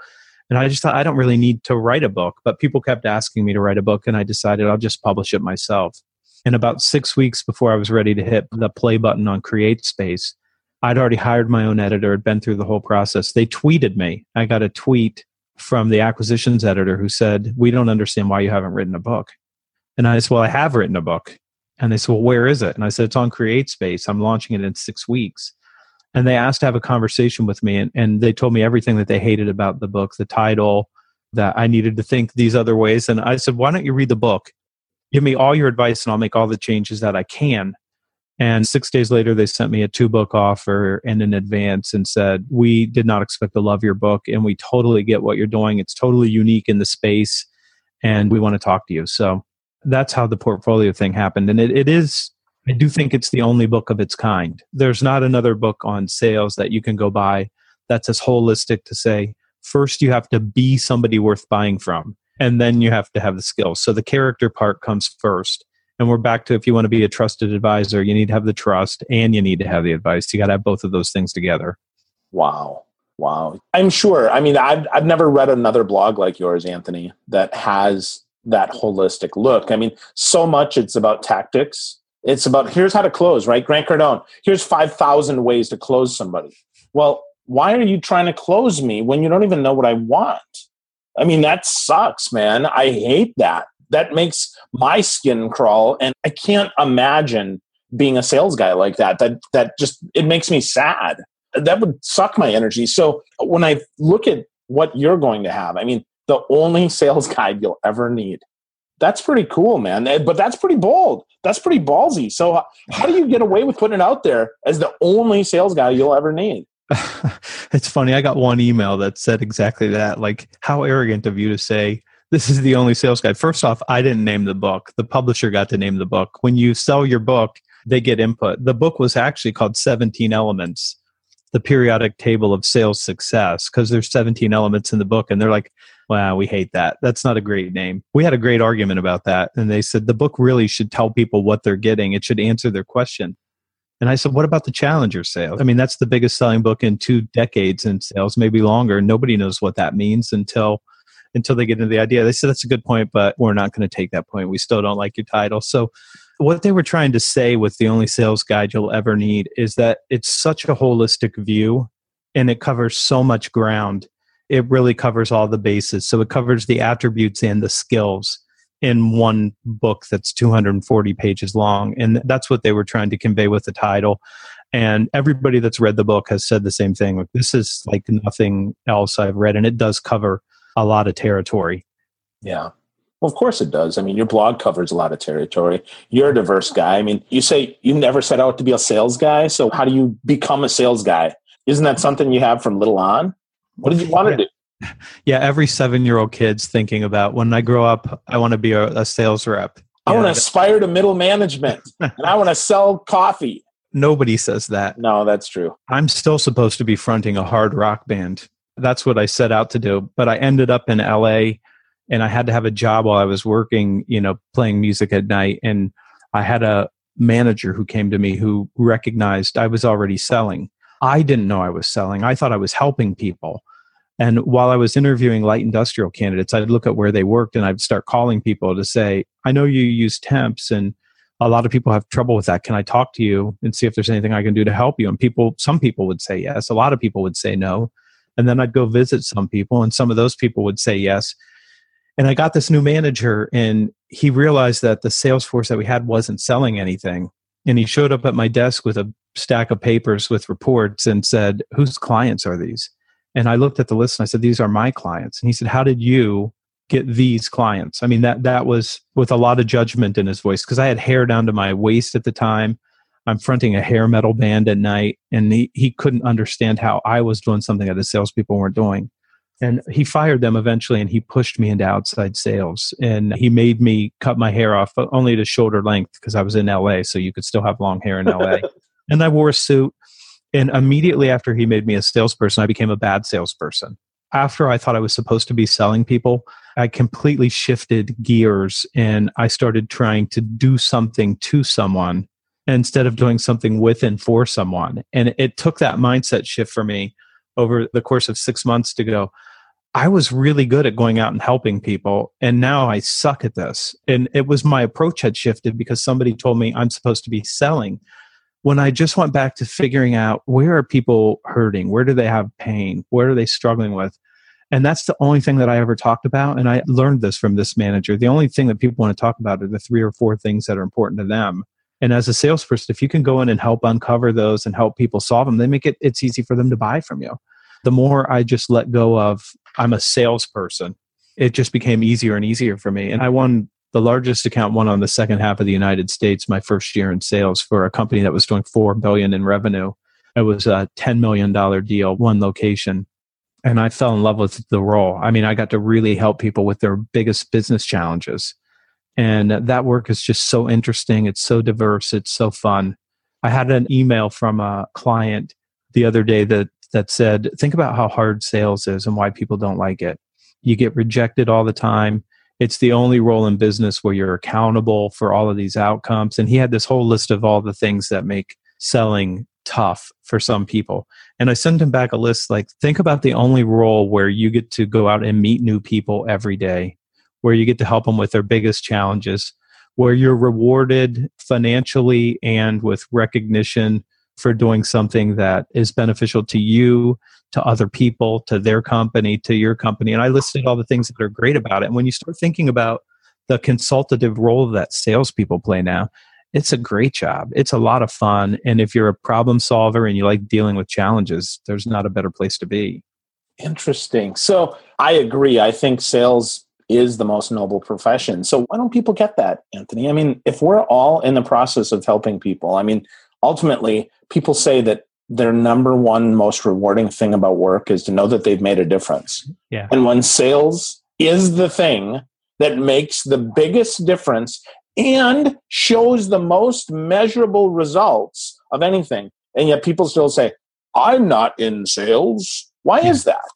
And I just thought, I don't really need to write a book, but people kept asking me to write a book, and I decided I'll just publish it myself. And about 6 weeks before I was ready to hit the play button on CreateSpace, I'd already hired my own editor, had been through the whole process. They tweeted me. I got a tweet from the acquisitions editor who said, we don't understand why you haven't written a book. And I said, well, I have written a book. And they said, well, where is it? And I said, it's on CreateSpace. I'm launching it in 6 weeks. And they asked to have a conversation with me. And they told me everything that they hated about the book, the title, that I needed to think these other ways. And I said, why don't you read the book? Give me all your advice and I'll make all the changes that I can. And 6 days later, they sent me a 2-book offer and an advance and said, we did not expect to love your book. And we totally get what you're doing. It's totally unique in the space. And we want to talk to you. So that's how the Portfolio thing happened. And it is, I do think it's the only book of its kind. There's not another book on sales that you can go buy that's as holistic to say, first, you have to be somebody worth buying from. And then you have to have the skills. So the character part comes first. And we're back to, if you want to be a trusted advisor, you need to have the trust and you need to have the advice. You got to have both of those things together. Wow. Wow. I'm sure. I mean, I've never read another blog like yours, Anthony, that has that holistic look. I mean, so much it's about tactics. It's about, here's how to close, right? Grant Cardone, here's 5,000 ways to close somebody. Well, why are you trying to close me when you don't even know what I want? I mean, that sucks, man. I hate that. That makes my skin crawl. And I can't imagine being a sales guy like that. That just, it makes me sad. That would suck my energy. So when I look at what you're going to have, I mean, the only sales guide you'll ever need. That's pretty cool, man. But that's pretty bold. That's pretty ballsy. So how do you get away with putting it out there as the only sales guide you'll ever need? It's funny. I got one email that said exactly that. Like, how arrogant of you to say, this is the only sales guide. First off, I didn't name the book. The publisher got to name the book. When you sell your book, they get input. The book was actually called 17 Elements, the periodic table of sales success, because there's 17 elements in the book. And they're like, wow, we hate that. That's not a great name. We had a great argument about that. And they said, the book really should tell people what they're getting. It should answer their question. And I said, what about the Challenger sale? I mean, that's the biggest selling book in 2 decades in sales, maybe longer. Nobody knows what that means until they get into the idea. They said, that's a good point, but we're not going to take that point. We still don't like your title. So what they were trying to say with The Only Sales Guide You'll Ever Need is that it's such a holistic view and it covers so much ground. It really covers all the bases. So it covers the attributes and the skills in one book that's 240 pages long. And that's what they were trying to convey with the title. And everybody that's read the book has said the same thing. Like, this is like nothing else I've read. And it does cover a lot of territory. Yeah. Well, of course it does. I mean, your blog covers a lot of territory. You're a diverse guy. I mean, you say you never set out to be a sales guy. So how do you become a sales guy? Isn't that something you have from little on? What did you want to do? Yeah, every 7-year-old kid's thinking about, when I grow up, I want to be a sales rep. I want to aspire to middle management, and I want to sell coffee. Nobody says that. No, that's true. I'm still supposed to be fronting a hard rock band. That's what I set out to do. But I ended up in LA, and I had to have a job while I was working, playing music at night. And I had a manager who came to me who recognized I was already selling. I didn't know I was selling. I thought I was helping people. And while I was interviewing light industrial candidates, I'd look at where they worked and I'd start calling people to say, I know you use temps and a lot of people have trouble with that. Can I talk to you and see if there's anything I can do to help you? And some people would say yes. A lot of people would say no. And then I'd go visit some people and some of those people would say yes. And I got this new manager and he realized that the sales force that we had wasn't selling anything. And he showed up at my desk with a stack of papers with reports and said, whose clients are these? And I looked at the list and I said, these are my clients. And he said, how did you get these clients? I mean, that was with a lot of judgment in his voice because I had hair down to my waist at the time. I'm fronting a hair metal band at night. And he couldn't understand how I was doing something that the salespeople weren't doing. And he fired them eventually and he pushed me into outside sales. And he made me cut my hair off but only to shoulder length because I was in LA. So you could still have long hair in LA. And I wore a suit. And immediately after he made me a salesperson, I became a bad salesperson. After I thought I was supposed to be selling people, I completely shifted gears and I started trying to do something to someone instead of doing something with and for someone. And it took that mindset shift for me over the course of 6 months to go, I was really good at going out and helping people, and now I suck at this. And it was my approach had shifted because somebody told me I'm supposed to be selling. When I just went back to figuring out where are people hurting? Where do they have pain? Where are they struggling with? And that's the only thing that I ever talked about. And I learned this from this manager. The only thing that people want to talk about are the 3 or 4 things that are important to them. And as a salesperson, if you can go in and help uncover those and help people solve them, they make it's easy for them to buy from you. The more I just let go of, I'm a salesperson, it just became easier and easier for me. And I won the largest account on the second half of the United States my first year in sales for a company that was doing $4 billion in revenue. It was a $10 million deal, 1 location. And I fell in love with the role. I mean, I got to really help people with their biggest business challenges. And that work is just so interesting. It's so diverse. It's so fun. I had an email from a client the other day that said, think about how hard sales is and why people don't like it. You get rejected all the time. It's the only role in business where you're accountable for all of these outcomes. And he had this whole list of all the things that make selling tough for some people. And I sent him back a list like, think about the only role where you get to go out and meet new people every day, where you get to help them with their biggest challenges, where you're rewarded financially and with recognition for doing something that is beneficial to you, to other people, to their company, to your company. And I listed all the things that are great about it. And when you start thinking about the consultative role that salespeople play now, it's a great job. It's a lot of fun. And if you're a problem solver and you like dealing with challenges, there's not a better place to be. Interesting. So I agree. I think sales is the most noble profession. So why don't people get that, Anthony? I mean, if we're all in the process of helping people, I mean, ultimately, people say that their number one most rewarding thing about work is to know that they've made a difference. Yeah. And when sales is the thing that makes the biggest difference and shows the most measurable results of anything, and yet people still say, I'm not in sales. Why is that?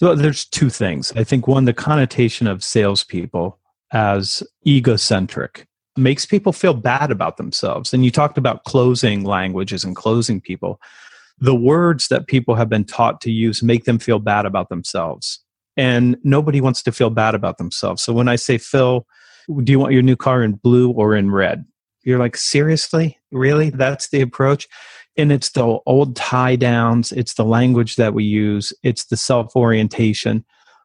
So there's two things. I think one, the connotation of salespeople as egocentric makes people feel bad about themselves. And you talked about closing languages and closing people. The words that people have been taught to use make them feel bad about themselves. And nobody wants to feel bad about themselves. So when I say, Phil, do you want your new car in blue or in red? You're like, seriously? Really? That's the approach? And it's the old tie downs. It's the language that we use. It's the self-orientation.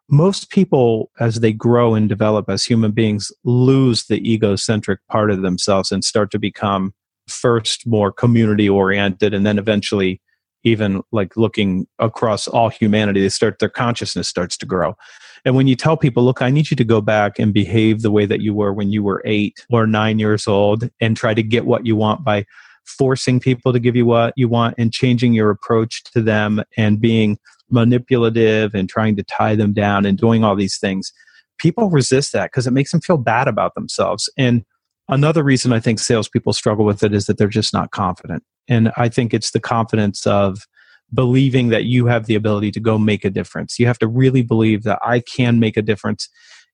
Most people, as they grow and develop as human beings, lose the egocentric part of themselves and start to become first more community-oriented, and then eventually even like looking across all humanity, their consciousness starts to grow. And when you tell people, look, I need you to go back and behave the way that you were when you were 8 or 9 years old and try to get what you want by forcing people to give you what you want and changing your approach to them and being manipulative and trying to tie them down and doing all these things, people resist that because it makes them feel bad about themselves. And another reason I think salespeople struggle with it is that they're just not confident. And I think it's the confidence of believing that you have the ability to go make a difference. You have to really believe that I can make a difference,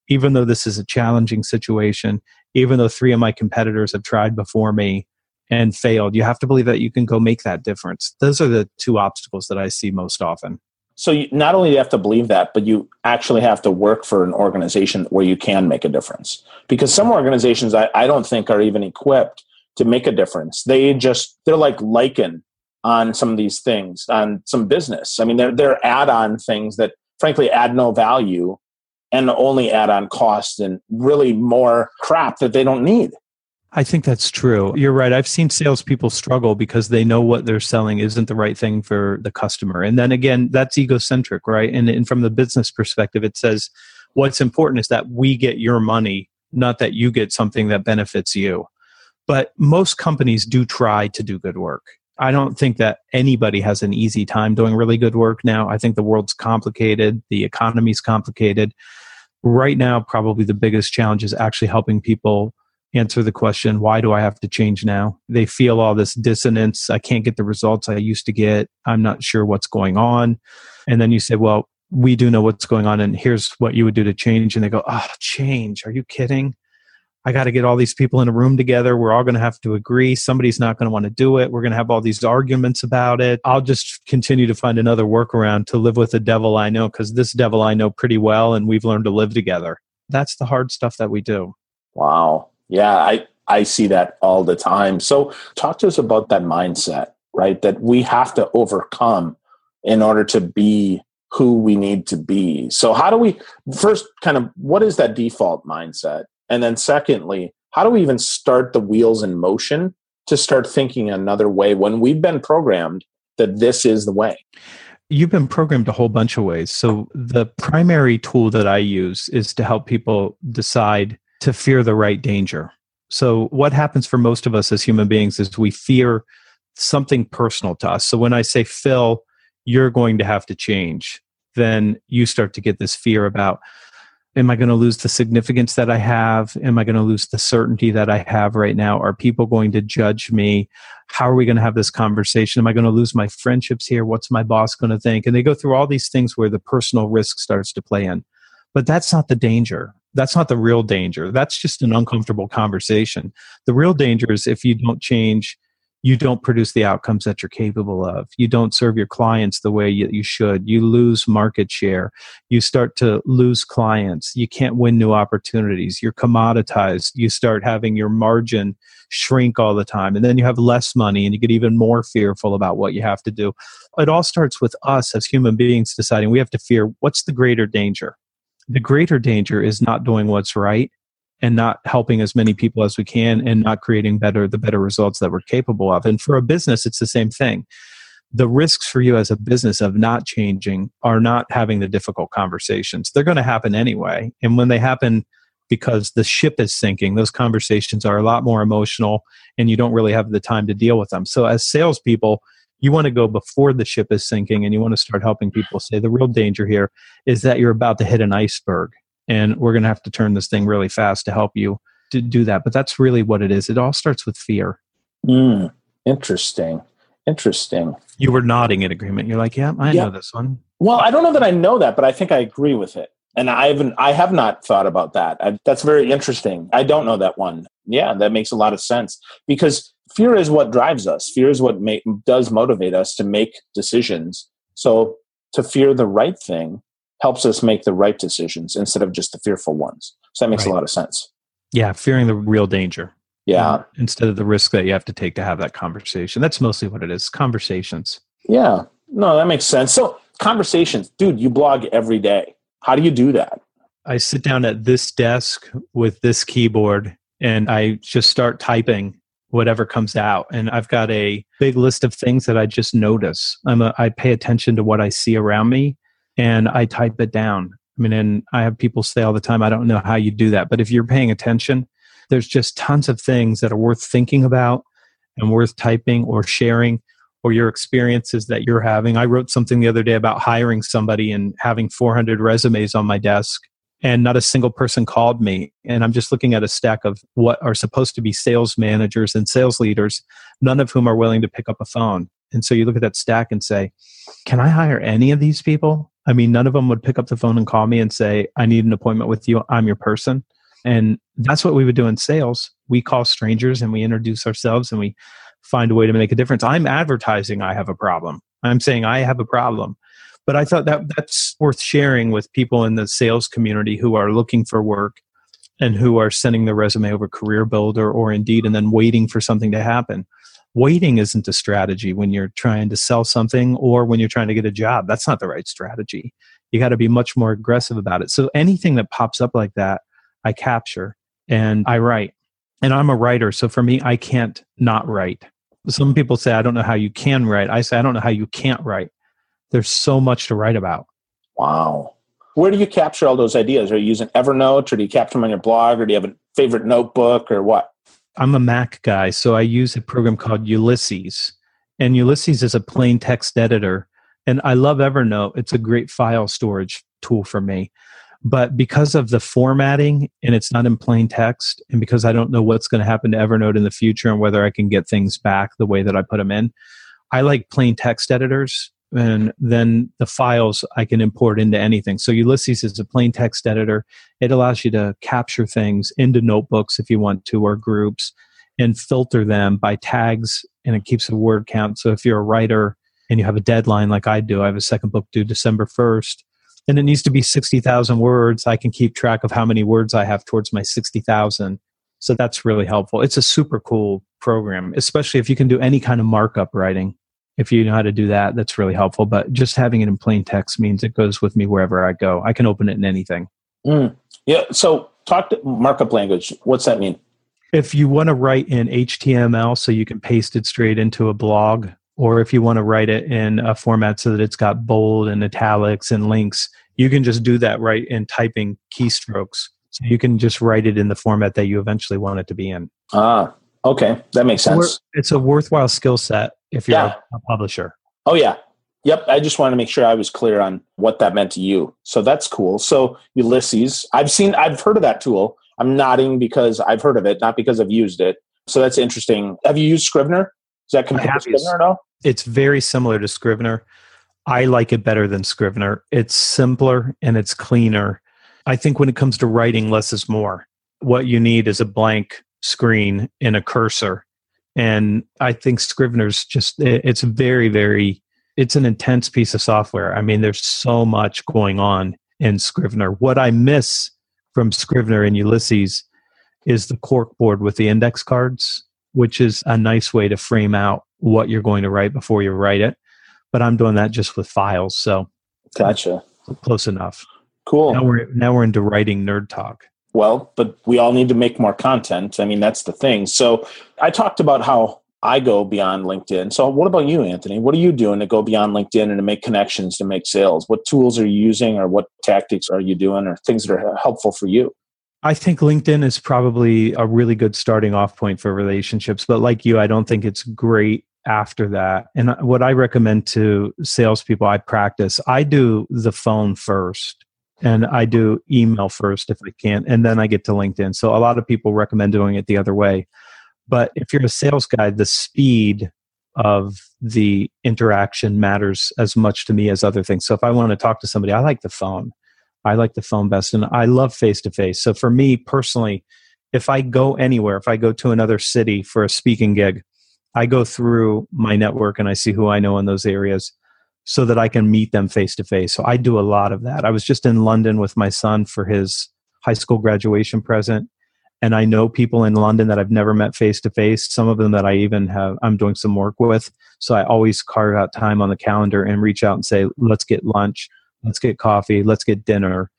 even though this is a challenging situation, even though 3 of my competitors have tried before me and failed. You have to believe that you can go make that difference. Those are the two obstacles that I see most often. So you, not only do you have to believe that, but you actually have to work for an organization where you can make a difference. Because some organizations I don't think are even equipped to make a difference. They're like lichen on some of these things, on some business. I mean, they're add-on things that frankly add no value and only add on cost and really more crap that they don't need. I think that's true. You're right. I've seen salespeople struggle because they know what they're selling isn't the right thing for the customer. And then again, that's egocentric, right? And from the business perspective, it says, what's important is that we get your money, not that you get something that benefits you. But most companies do try to do good work. I don't think that anybody has an easy time doing really good work now. I think the world's complicated. The economy's complicated. Right now, probably the biggest challenge is actually helping people answer the question, why do I have to change now? They feel all this dissonance. I can't get the results I used to get. I'm not sure what's going on. And then you say, well, we do know what's going on and here's what you would do to change. And they go, oh, change. Are you kidding? I got to get all these people in a room together. We're all going to have to agree. Somebody's not going to want to do it. We're going to have all these arguments about it. I'll just continue to find another workaround to live with the devil I know, because this devil I know pretty well and we've learned to live together. That's the hard stuff that we do. Wow. Yeah, I see that all the time. So talk to us about that mindset, right? That we have to overcome in order to be who we need to be. So how do we first kind of, what is that default mindset? And then secondly, how do we even start the wheels in motion to start thinking another way when we've been programmed that this is the way? You've been programmed a whole bunch of ways. So the primary tool that I use is to help people decide to fear the right danger. So what happens for most of us as human beings is we fear something personal to us. So when I say, Phil, you're going to have to change, then you start to get this fear about, am I going to lose the significance that I have? Am I going to lose the certainty that I have right now? Are people going to judge me? How are we going to have this conversation? Am I going to lose my friendships here? What's my boss going to think? And they go through all these things where the personal risk starts to play in. But that's not the danger. That's not the real danger. That's just an uncomfortable conversation. The real danger is if you don't change, you don't produce the outcomes that you're capable of. You don't serve your clients the way you should. You lose market share. You start to lose clients. You can't win new opportunities. You're commoditized. You start having your margin shrink all the time. And then you have less money and you get even more fearful about what you have to do. It all starts with us as human beings deciding we have to fear what's the greater danger. The greater danger is not doing what's right and not helping as many people as we can and not creating the better results that we're capable of. And for a business, it's the same thing. The risks for you as a business of not changing are not having the difficult conversations. They're going to happen anyway. And when they happen because the ship is sinking, those conversations are a lot more emotional and you don't really have the time to deal with them. So as salespeople, You want to go before the ship is sinking, and you want to start helping people say the real danger here is that you're about to hit an iceberg, and we're going to have to turn this thing really fast to help you to do that. But that's really what it is. It all starts with fear. Mm, interesting. Interesting. You were nodding in agreement. You're like, yeah, I know this one. Well, I don't know that I know that, but I think I agree with it. And I have not thought about that. That's very interesting. I don't know that one. Yeah, that makes a lot of sense, because fear is what drives us. Fear is what does motivate us to make decisions. So to fear the right thing helps us make the right decisions instead of just the fearful ones. So that makes a lot of sense. Yeah, fearing the real danger. Yeah. Instead of the risk that you have to take to have that conversation. That's mostly what it is, conversations. Yeah. No, that makes sense. So conversations. Dude, you blog every day. How do you do that? I sit down at this desk with this keyboard and I just start typing whatever comes out. And I've got a big list of things that I just notice. I pay attention to what I see around me and I type it down. I mean, and I have people say all the time, I don't know how you do that. But if you're paying attention, there's just tons of things that are worth thinking about and worth typing or sharing, or your experiences that you're having. I wrote something the other day about hiring somebody and having 400 resumes on my desk, and not a single person called me. And I'm just looking at a stack of what are supposed to be sales managers and sales leaders, none of whom are willing to pick up a phone. And so you look at that stack and say, can I hire any of these people? I mean, none of them would pick up the phone and call me and say, I need an appointment with you. I'm your person. And that's what we would do in sales. We call strangers and we introduce ourselves and we find a way to make a difference. I'm advertising I have a problem. I'm saying I have a problem. But I thought that's worth sharing with people in the sales community who are looking for work and who are sending their resume over Career Builder or Indeed and then waiting for something to happen. Waiting isn't a strategy when you're trying to sell something or when you're trying to get a job. That's not the right strategy. You got to be much more aggressive about it. So anything that pops up like that, I capture and I write. And I'm a writer, so for me, I can't not write. Some people say, I don't know how you can write. I say, I don't know how you can't write. There's so much to write about. Wow. Where do you capture all those ideas? Are you using Evernote, or do you capture them on your blog, or do you have a favorite notebook, or what? I'm a Mac guy, so I use a program called Ulysses. And Ulysses is a plain text editor. And I love Evernote. It's a great file storage tool for me. But because of the formatting and it's not in plain text, and because I don't know what's going to happen to Evernote in the future and whether I can get things back the way that I put them in, I like plain text editors, and then the files I can import into anything. So Ulysses is a plain text editor. It allows you to capture things into notebooks if you want to, or groups, and filter them by tags, and it keeps a word count. So if you're a writer and you have a deadline like I do, I have a second book due December 1st. And it needs to be 60,000 words. I can keep track of how many words I have towards my 60,000. So that's really helpful. It's a super cool program, especially if you can do any kind of markup writing. If you know how to do that, that's really helpful. But just having it in plain text means it goes with me wherever I go. I can open it in anything. Mm. Yeah. So talk to markup language. What's that mean? If you want to write in HTML so you can paste it straight into a blog, or if you want to write it in a format so that it's got bold and italics and links, you can just do that right in typing keystrokes. So you can just write it in the format that you eventually want it to be in. Ah, okay. That makes sense. It's a worthwhile skill set if you're a publisher. Oh, yeah. Yep. I just wanted to make sure I was clear on what that meant to you. So that's cool. So Ulysses, I've heard of that tool. I'm nodding because I've heard of it, not because I've used it. So that's interesting. Have you used Scrivener? Is that compared to Scrivener or no? It's very similar to Scrivener. I like it better than Scrivener. It's simpler and it's cleaner. I think when it comes to writing, less is more. What you need is a blank screen and a cursor. And I think Scrivener's just, it's very, very, it's an intense piece of software. I mean, there's so much going on in Scrivener. What I miss from Scrivener and Ulysses is the corkboard with the index cards, which is a nice way to frame out what you're going to write before you write it. But I'm doing that just with files. So gotcha. Close enough. Cool. Now we're into writing nerd talk. Well, but we all need to make more content. I mean, that's the thing. So I talked about how I go beyond LinkedIn. So what about you, Anthony? What are you doing to go beyond LinkedIn and to make connections, to make sales? What tools are you using, or what tactics are you doing, or things that are helpful for you? I think LinkedIn is probably a really good starting off point for relationships. But like you, I don't think it's great after that. And what I recommend to salespeople, I practice. I do the phone first, and I do email first if I can, and then I get to LinkedIn. So a lot of people recommend doing it the other way. But if you're a sales guy, the speed of the interaction matters as much to me as other things. So if I want to talk to somebody, I like the phone. I like the phone best, and I love face-to-face. So for me personally, if I go anywhere, if I go to another city for a speaking gig, I go through my network and I see who I know in those areas so that I can meet them face-to-face. So I do a lot of that. I was just in London with my son for his high school graduation present, and I know people in London that I've never met face-to-face, some of them that I even have, I'm doing some work with. So I always carve out time on the calendar and reach out and say, let's get lunch, let's get coffee, let's get dinner.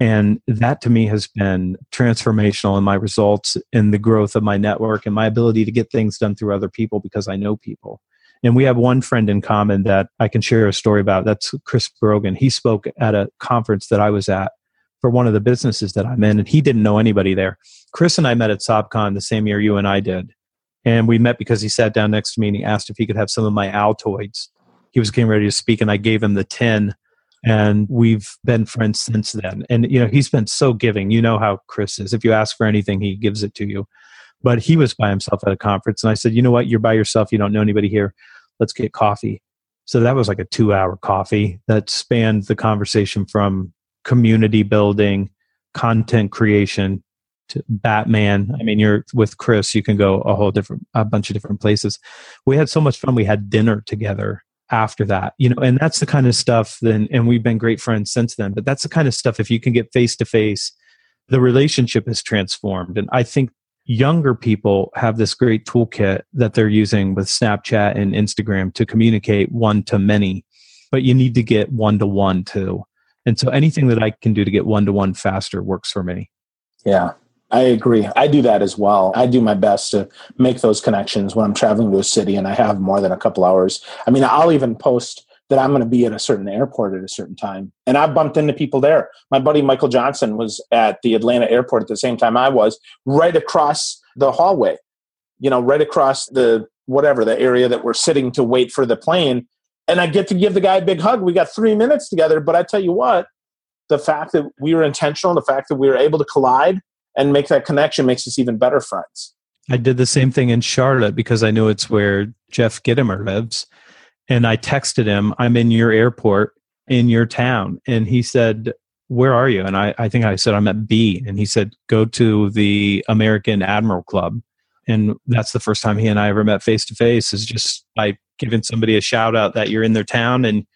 And that to me has been transformational in my results and the growth of my network and my ability to get things done through other people because I know people. And we have one friend in common that I can share a story about. That's Chris Brogan. He spoke at a conference that I was at for one of the businesses that I'm in, and he didn't know anybody there. Chris and I met at SobCon the same year you and I did. And we met because he sat down next to me and he asked if he could have some of my Altoids. He was getting ready to speak and I gave him the tin. And we've been friends since then. And, you know, he's been so giving. You know how Chris is. If you ask for anything, he gives it to you. But he was by himself at a conference. And I said, you know what? You're by yourself. You don't know anybody here. Let's get coffee. So that was like a 2-hour coffee that spanned the conversation from community building, content creation, to Batman. I mean, you're with Chris, you can go a bunch of different places. We had so much fun. We had dinner together after that, you know, and that's the kind of stuff then, and we've been great friends since then, but that's the kind of stuff, if you can get face-to-face, the relationship is transformed. And I think younger people have this great toolkit that they're using with Snapchat and Instagram to communicate one-to-many, but you need to get one-to-one too. And so anything that I can do to get one-to-one faster works for me. Yeah, I agree. I do that as well. I do my best to make those connections when I'm traveling to a city and I have more than a couple hours. I mean, I'll even post that I'm going to be at a certain airport at a certain time. And I bumped into people there. My buddy Michael Johnson was at the Atlanta airport at the same time I was, right across the hallway, you know, right across the whatever, the area that we're sitting to wait for the plane. And I get to give the guy a big hug. We got 3 minutes together. But I tell you what, the fact that we were intentional, the fact that we were able to collide and make that connection makes us even better friends. I did the same thing in Charlotte because I knew it's where Jeff Gittimer lives. And I texted him, I'm in your airport, in your town. And he said, where are you? And I think I said, I'm at B. And he said, go to the American Admiral Club. And that's the first time he and I ever met face-to-face, is just by giving somebody a shout out that you're in their town and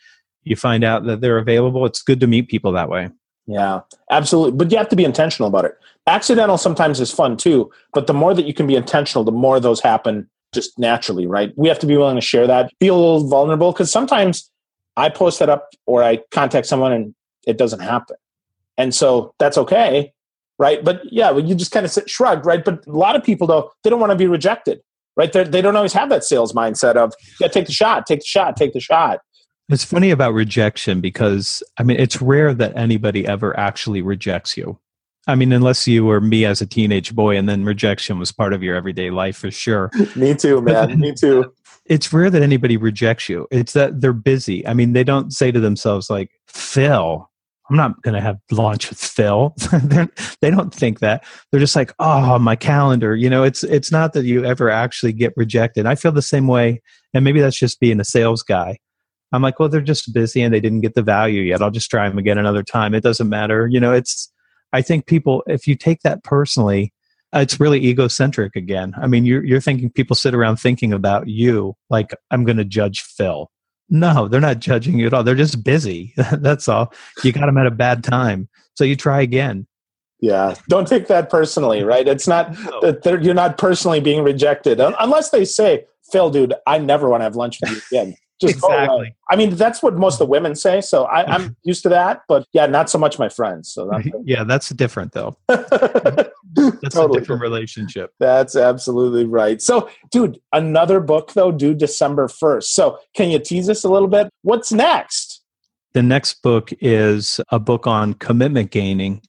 you find out that they're available. It's good to meet people that way. Yeah, absolutely. But you have to be intentional about it. Accidental sometimes is fun too, but the more that you can be intentional, the more those happen just naturally, right? We have to be willing to share that, be a little vulnerable, because sometimes I post that up or I contact someone and it doesn't happen. And so that's okay, right? But yeah, well, you just kind of shrugged, right? But a lot of people though, they don't want to be rejected, right? They don't always have that sales mindset of, yeah, take the shot, take the shot, take the shot. It's funny about rejection because, I mean, it's rare that anybody ever actually rejects you. I mean, unless you were me as a teenage boy, and then rejection was part of your everyday life for sure. Me too, man. Me too. It's rare that anybody rejects you. It's that they're busy. I mean, they don't say to themselves like, Phil, I'm not going to have lunch with Phil. They don't think that. They're just like, oh, my calendar. You know, it's not that you ever actually get rejected. I feel the same way. And maybe that's just being a sales guy. I'm like, well, they're just busy and they didn't get the value yet. I'll just try them again another time. It doesn't matter. You know, it's, I think people, if you take that personally, it's really egocentric again. I mean, you're thinking people sit around thinking about you like, I'm going to judge Phil. No, they're not judging you at all. They're just busy. That's all. You got them at a bad time. So you try again. Yeah. Don't take that personally, right? It's not that you're not personally being rejected unless they say, Phil, dude, I never want to have lunch with you again. Just exactly. I mean, that's what most of the women say. So I'm used to that, but yeah, not so much my friends. So that's yeah, that's different though. That's totally a different relationship. That's absolutely right. So dude, another book though, due December 1st. So can you tease us a little bit? What's next? The next book is a book on commitment gaining.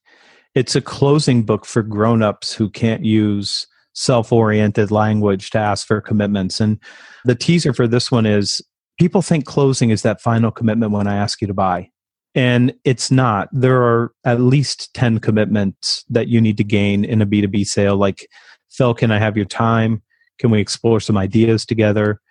It's a closing book for grownups who can't use self-oriented language to ask for commitments. And the teaser for this one is, people think closing is that final commitment when I ask you to buy. And it's not. There are at least 10 commitments that you need to gain in a B2B sale. Like, Phil, can I have your time? Can we explore some ideas together?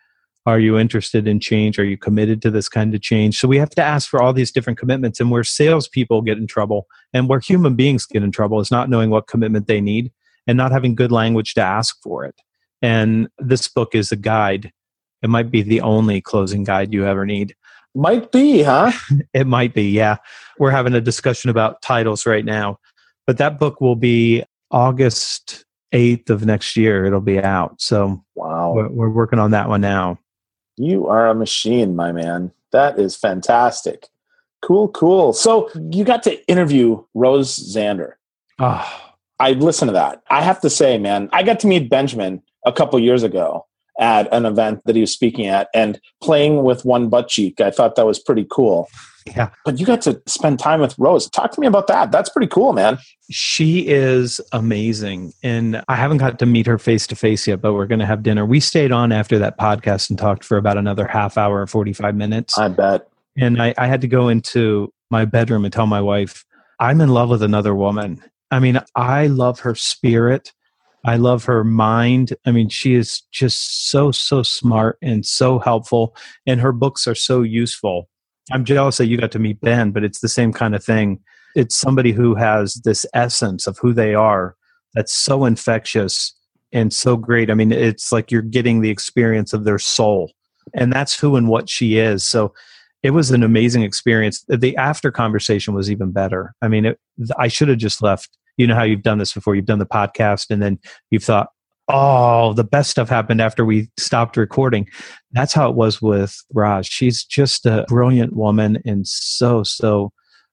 Are you interested in change? Are you committed to this kind of change? So we have to ask for all these different commitments, and where salespeople get in trouble and where human beings get in trouble is not knowing what commitment they need and not having good language to ask for it. And this book is a guide. It might be the only closing guide you ever need. Might be, huh? It might be, yeah. We're having a discussion about titles right now. But that book will be August 8th of next year. It'll be out. So wow, we're working on that one now. You are a machine, my man. That is fantastic. Cool, cool. So you got to interview Rose Zander. Oh. I listened to that. I have to say, man, I got to meet Benjamin a couple years ago at an event that he was speaking at, and playing with one butt cheek. I thought that was pretty cool. Yeah. But you got to spend time with Rose. Talk to me about that. That's pretty cool, man. She is amazing. And I haven't got to meet her face-to-face yet, but we're going to have dinner. We stayed on after that podcast and talked for about another half hour, 45 minutes. I bet. And I had to go into my bedroom and tell my wife, I'm in love with another woman. I mean, I love her spirit. I love her mind. I mean, she is just so, so smart and so helpful. And her books are so useful. I'm jealous that you got to meet Ben, but it's the same kind of thing. It's somebody who has this essence of who they are that's so infectious and so great. I mean, it's like you're getting the experience of their soul. And that's who and what she is. So it was an amazing experience. The after conversation was even better. I mean, I should have just left. You know how you've done this before. You've done the podcast and then you've thought, oh, the best stuff happened after we stopped recording. That's how it was with Raj. She's just a brilliant woman, and so,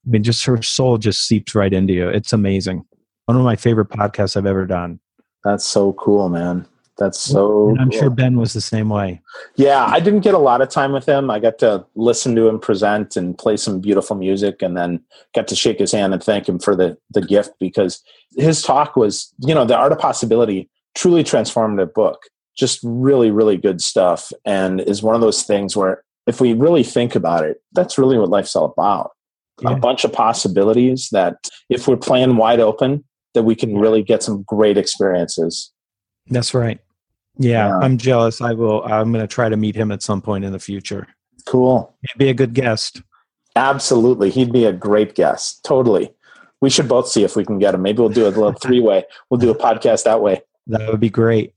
I mean, just her soul just seeps right into you. It's amazing. One of my favorite podcasts I've ever done. That's so cool, man. That's so and I'm cool. Sure Ben was the same way. Yeah, I didn't get a lot of time with him. I got to listen to him present and play some beautiful music, and then got to shake his hand and thank him for the gift, because his talk was, you know, The Art of Possibility, truly transformative book. Just really, really good stuff, and is one of those things where if we really think about it, that's really what life's all about. Yeah. A bunch of possibilities that if we're playing wide open, that we can really get some great experiences. That's right. Yeah, I'm jealous. I'm going to try to meet him at some point in the future. Cool. He'd be a good guest. Absolutely. He'd be a great guest. Totally. We should both see if we can get him. Maybe we'll do a little three-way. We'll do a podcast that way. That would be great.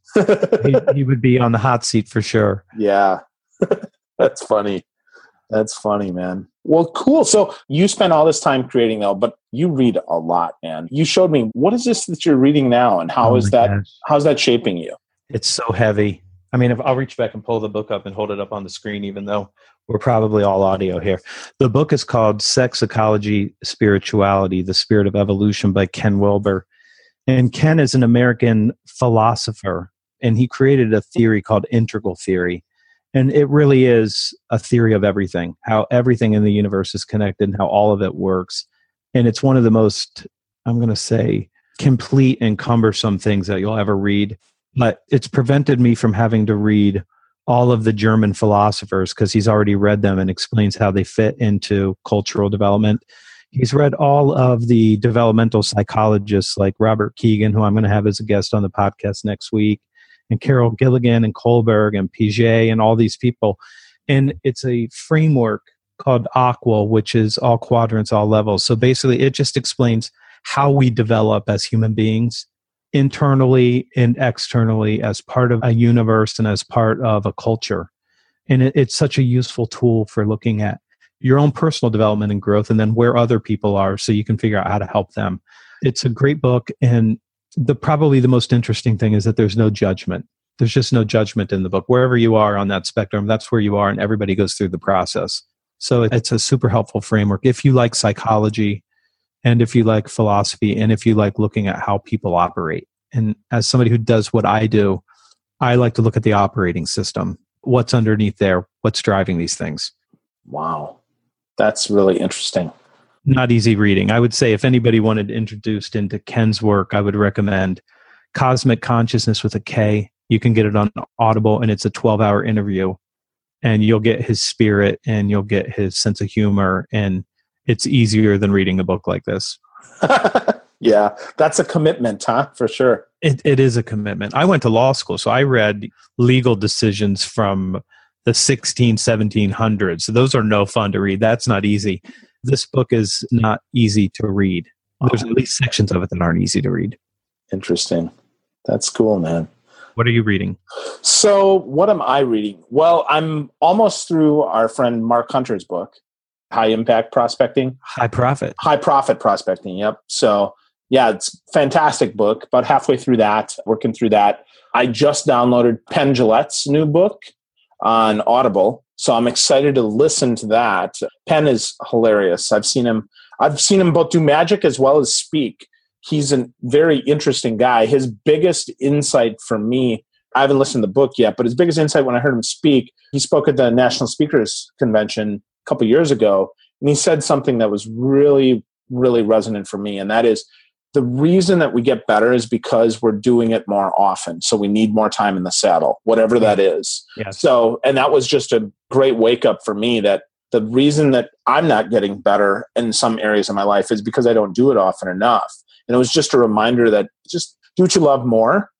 He would be on the hot seat for sure. Yeah. That's funny. That's funny, man. Well, cool. So you spent all this time creating, though, but you read a lot, man. You showed me, what is this that you're reading now, and how's that shaping you? It's so heavy. I mean, I'll reach back and pull the book up and hold it up on the screen, even though we're probably all audio here. The book is called Sex, Ecology, Spirituality, The Spirit of Evolution by Ken Wilber. And Ken is an American philosopher, and he created a theory called integral theory. And it really is a theory of everything, how everything in the universe is connected and how all of it works. And it's one of the most, I'm going to say, complete and cumbersome things that you'll ever read. But it's prevented me from having to read all of the German philosophers, because he's already read them and explains how they fit into cultural development. He's read all of the developmental psychologists like Robert Keegan, who I'm going to have as a guest on the podcast next week, and Carol Gilligan and Kohlberg and Piaget and all these people. And it's a framework called AQUA, which is all quadrants, all levels. So basically, it just explains how we develop as human beings, internally and externally, as part of a universe and as part of a culture. And it's such a useful tool for looking at your own personal development and growth, and then where other people are, so you can figure out how to help them. It's a great book. And probably the most interesting thing is that there's no judgment. There's just no judgment in the book. Wherever you are on that spectrum, that's where you are, and everybody goes through the process. So it's a super helpful framework. If you like psychology, and if you like philosophy, and if you like looking at how people operate. And as somebody who does what I do, I like to look at the operating system. What's underneath there? What's driving these things? Wow. That's really interesting. Not easy reading. I would say if anybody wanted introduced into Ken's work, I would recommend Cosmic Consciousness with a K. You can get it on Audible, and it's a 12-hour interview. And you'll get his spirit, and you'll get his sense of humor, and it's easier than reading a book like this. Yeah, that's a commitment, huh? For sure. It is a commitment. I went to law school, so I read legal decisions from the 1700s. So those are no fun to read. That's not easy. This book is not easy to read. There's at least sections of it that aren't easy to read. Interesting. That's cool, man. What are you reading? So what am I reading? Well, I'm almost through our friend Mark Hunter's book, High Impact Prospecting. High Profit Prospecting, yep. So yeah, it's a fantastic book. About halfway through that, working through that. I just downloaded Penn Jillette's new book on Audible. So I'm excited to listen to that. Penn is hilarious. I've seen him both do magic as well as speak. He's a very interesting guy. His biggest insight for me, I haven't listened to the book yet, but his biggest insight when I heard him speak, he spoke at the National Speakers Convention a couple years ago, and he said something that was really, really resonant for me. And that is, the reason that we get better is because we're doing it more often. So we need more time in the saddle, whatever that is. Yes. So, and that was just a great wake up for me, that the reason that I'm not getting better in some areas of my life is because I don't do it often enough. And it was just a reminder that just do what you love more,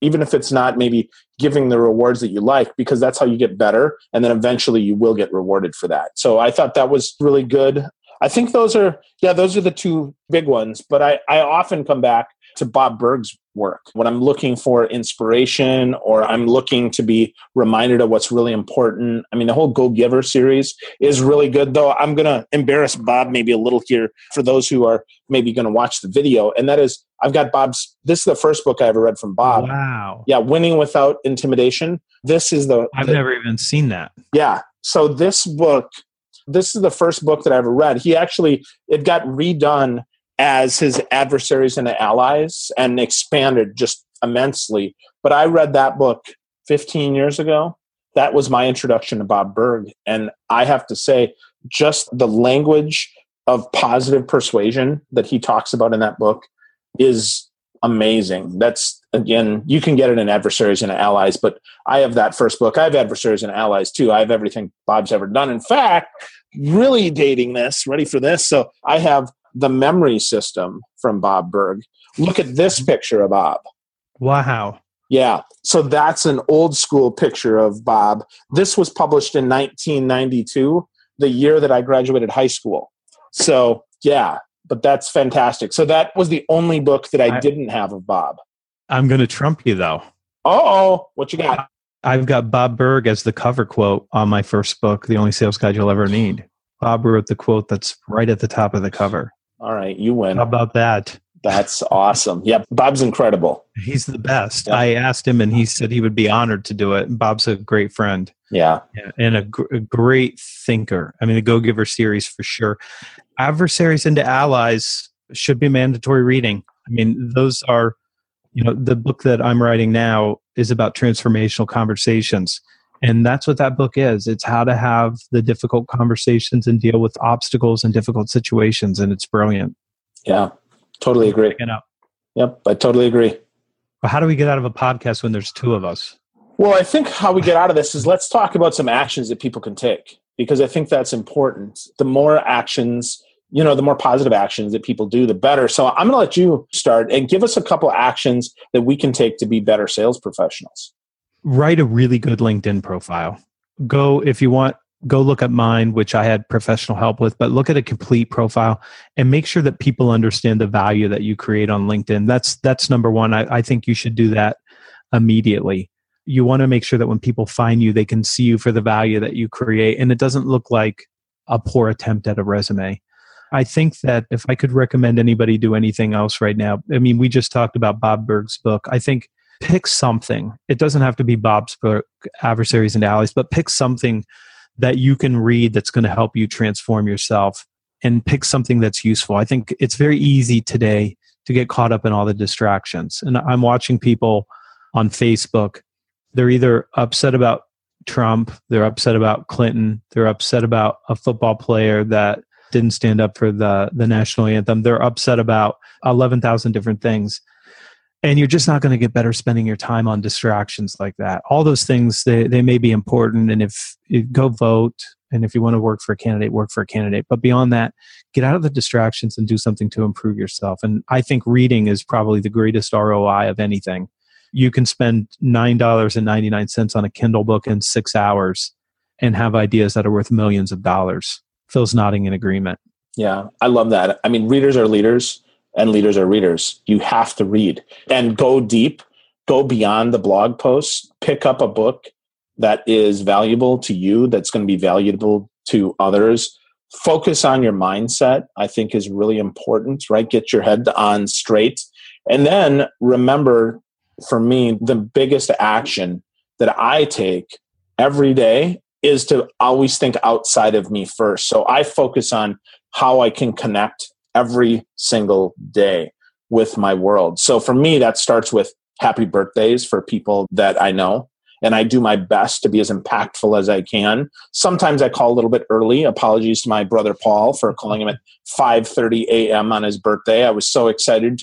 even if it's not maybe giving the rewards that you like, because that's how you get better. And then eventually you will get rewarded for that. So I thought that was really good. I think those are the two big ones. But I often come back to Bob Berg's work when I'm looking for inspiration, or I'm looking to be reminded of what's really important. I mean, the whole Go-Giver series is really good, though. I'm going to embarrass Bob maybe a little here for those who are maybe going to watch the video. And that is, I've got Bob's, this is the first book I ever read from Bob. Wow. Yeah, Winning Without Intimidation. This is the... I've never even seen that. Yeah. So this book, this is the first book that I ever read. He actually, it got redone as his Adversaries and Allies and expanded just immensely. But I read that book 15 years ago. That was my introduction to Bob Berg. And I have to say, just the language of positive persuasion that he talks about in that book is amazing. That's, again, you can get it in Adversaries and Allies, but I have that first book. I have Adversaries and Allies too. I have everything Bob's ever done. In fact, really dating this, ready for this. So I have The Memory System from Bob Berg. Look at this picture of Bob. Wow. Yeah. So that's an old school picture of Bob. This was published in 1992, the year that I graduated high school. So yeah, but that's fantastic. So that was the only book that I didn't have of Bob. I'm going to trump you though. Uh-oh. What you got? I've got Bob Berg as the cover quote on my first book, The Only Sales Guide You'll Ever Need. Bob wrote the quote that's right at the top of the cover. All right, you win. How about that? That's awesome. Yeah, Bob's incredible. He's the best. Yeah. I asked him and he said he would be honored to do it. Bob's a great friend. Yeah. And a great thinker. I mean, the Go-Giver series for sure. Adversaries into Allies should be mandatory reading. I mean, those are, you know, the book that I'm writing now is about transformational conversations. And that's what that book is. It's how to have the difficult conversations and deal with obstacles and difficult situations. And it's brilliant. Yeah, totally agree. Yep, I totally agree. But how do we get out of a podcast when there's two of us? Well, I think how we get out of this is let's talk about some actions that people can take, because I think that's important. The more actions, you know, the more positive actions that people do, the better. So I'm going to let you start and give us a couple actions that we can take to be better sales professionals. Write a really good LinkedIn profile. Go, if you want, go look at mine, which I had professional help with, but look at a complete profile and make sure that people understand the value that you create on LinkedIn. That's number one. I think you should do that immediately. You want to make sure that when people find you, they can see you for the value that you create. And it doesn't look like a poor attempt at a resume. I think that if I could recommend anybody do anything else right now, I mean, we just talked about Bob Berg's book. I think pick something. It doesn't have to be Bob's book, Adversaries and Allies, but pick something that you can read that's going to help you transform yourself, and pick something that's useful. I think it's very easy today to get caught up in all the distractions. And I'm watching people on Facebook. They're either upset about Trump, they're upset about Clinton, they're upset about a football player that didn't stand up for the national anthem, they're upset about 11,000 different things. And you're just not going to get better spending your time on distractions like that. All those things, they may be important. And if you go vote, and if you want to work for a candidate, work for a candidate. But beyond that, get out of the distractions and do something to improve yourself. And I think reading is probably the greatest ROI of anything. You can spend $9.99 on a Kindle book in 6 hours and have ideas that are worth millions of dollars. Phil's nodding in agreement. Yeah, I love that. I mean, readers are leaders and leaders are readers. You have to read and go deep, go beyond the blog posts, pick up a book that is valuable to you, that's going to be valuable to others. Focus on your mindset, I think, is really important, right? Get your head on straight. And then remember, for me, the biggest action that I take every day is to always think outside of me first. So I focus on how I can connect every single day with my world. So for me, that starts with happy birthdays for people that I know. And I do my best to be as impactful as I can. Sometimes I call a little bit early. Apologies to my brother, Paul, for calling him at 5:30 a.m. on his birthday. I was so excited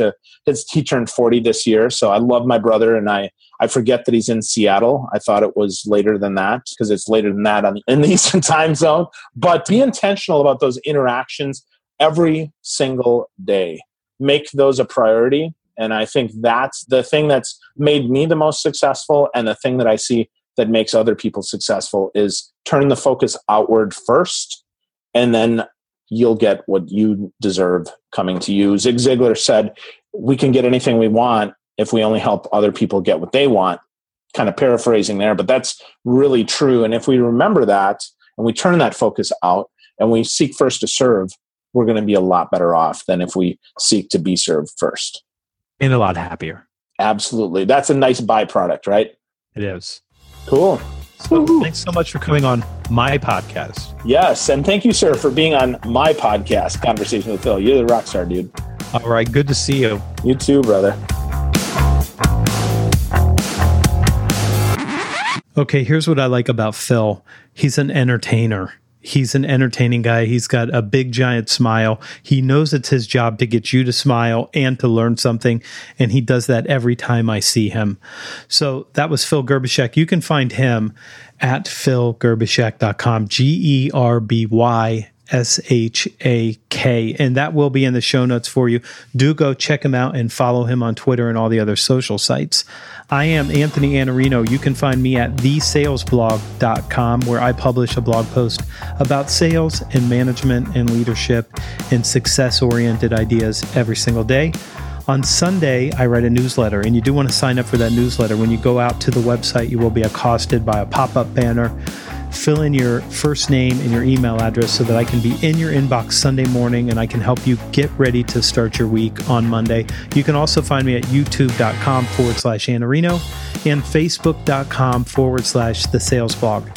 he turned 40 this year. So I love my brother, and I forget that he's in Seattle. I thought it was later than that, because it's later than that in the Eastern time zone. But be intentional about those interactions every single day. Make those a priority. And I think that's the thing that's made me the most successful, and the thing that I see that makes other people successful is turn the focus outward first, and then you'll get what you deserve coming to you. Zig Ziglar said, we can get anything we want if we only help other people get what they want. Kind of paraphrasing there, but that's really true. And if we remember that, and we turn that focus out, and we seek first to serve, we're going to be a lot better off than if we seek to be served first. And a lot happier. Absolutely. That's a nice byproduct, right? It is. Cool. So thanks so much for coming on my podcast. Yes. And thank you, sir, for being on my podcast, Conversation with Phil. You're the rock star, dude. All right. Good to see you. You too, brother. Okay. Here's what I like about Phil. He's an entertainer. He's an entertaining guy. He's got a big, giant smile. He knows it's his job to get you to smile and to learn something, and he does that every time I see him. So that was Phil Gerbyshak. You can find him at philgerbyshak.com, Gerbyshak. And that will be in the show notes for you. Do go check him out and follow him on Twitter and all the other social sites. I am Anthony Iannarino. You can find me at thesalesblog.com, where I publish a blog post about sales and management and leadership and success-oriented ideas every single day. On Sunday, I write a newsletter, and you do want to sign up for that newsletter. When you go out to the website, you will be accosted by a pop-up banner. Fill in your first name and your email address so that I can be in your inbox Sunday morning, and I can help you get ready to start your week on Monday. You can also find me at youtube.com/Iannarino and facebook.com/thesalesblog.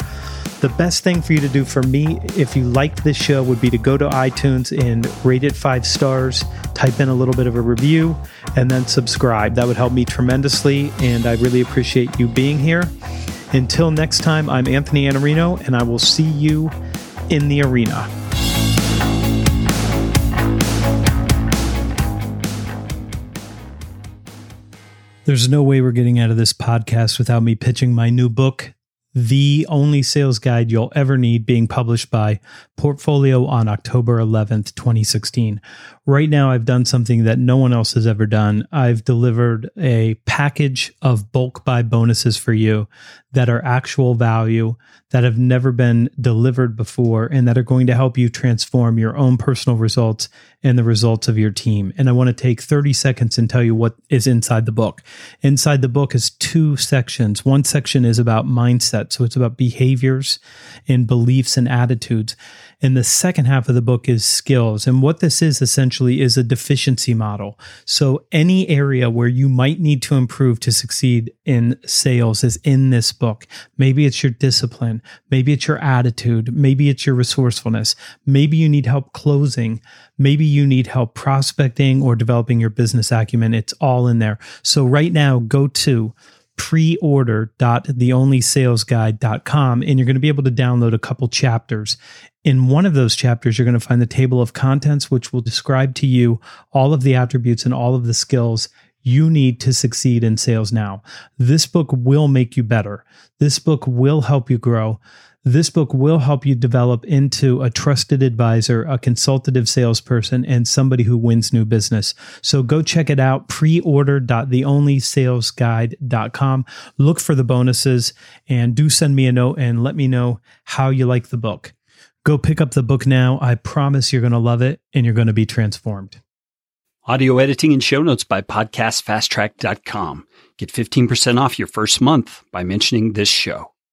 The best thing for you to do for me, if you liked this show, would be to go to iTunes and rate it 5 stars, type in a little bit of a review, and then subscribe. That would help me tremendously, and I really appreciate you being here. Until next time, I'm Anthony Iannarino, and I will see you in the arena. There's no way we're getting out of this podcast without me pitching my new book, The Only Sales Guide You'll Ever Need, being published by Portfolio on October 11th, 2016. Right now, I've done something that no one else has ever done. I've delivered a package of bulk buy bonuses for you that are actual value, that have never been delivered before, and that are going to help you transform your own personal results and the results of your team. And I want to take 30 seconds and tell you what is inside the book. Inside the book is 2 sections. One section is about mindset. So it's about behaviors and beliefs and attitudes. And the second half of the book is skills. And what this is essentially is a deficiency model. So any area where you might need to improve to succeed in sales is in this book. Maybe it's your discipline. Maybe it's your attitude. Maybe it's your resourcefulness. Maybe you need help closing. Maybe you need help prospecting or developing your business acumen. It's all in there. So right now, go to preorder.theonlysalesguide.com, and you're going to be able to download a couple chapters. In one of those chapters, you're going to find the table of contents, which will describe to you all of the attributes and all of the skills you need to succeed in sales now. This book will make you better. This book will help you grow. This book will help you develop into a trusted advisor, a consultative salesperson, and somebody who wins new business. So go check it out, preorder.theonlysalesguide.com. Look for the bonuses and do send me a note and let me know how you like the book. Go pick up the book now. I promise you're going to love it and you're going to be transformed. Audio editing and show notes by podcastfasttrack.com. Get 15% off your first month by mentioning this show.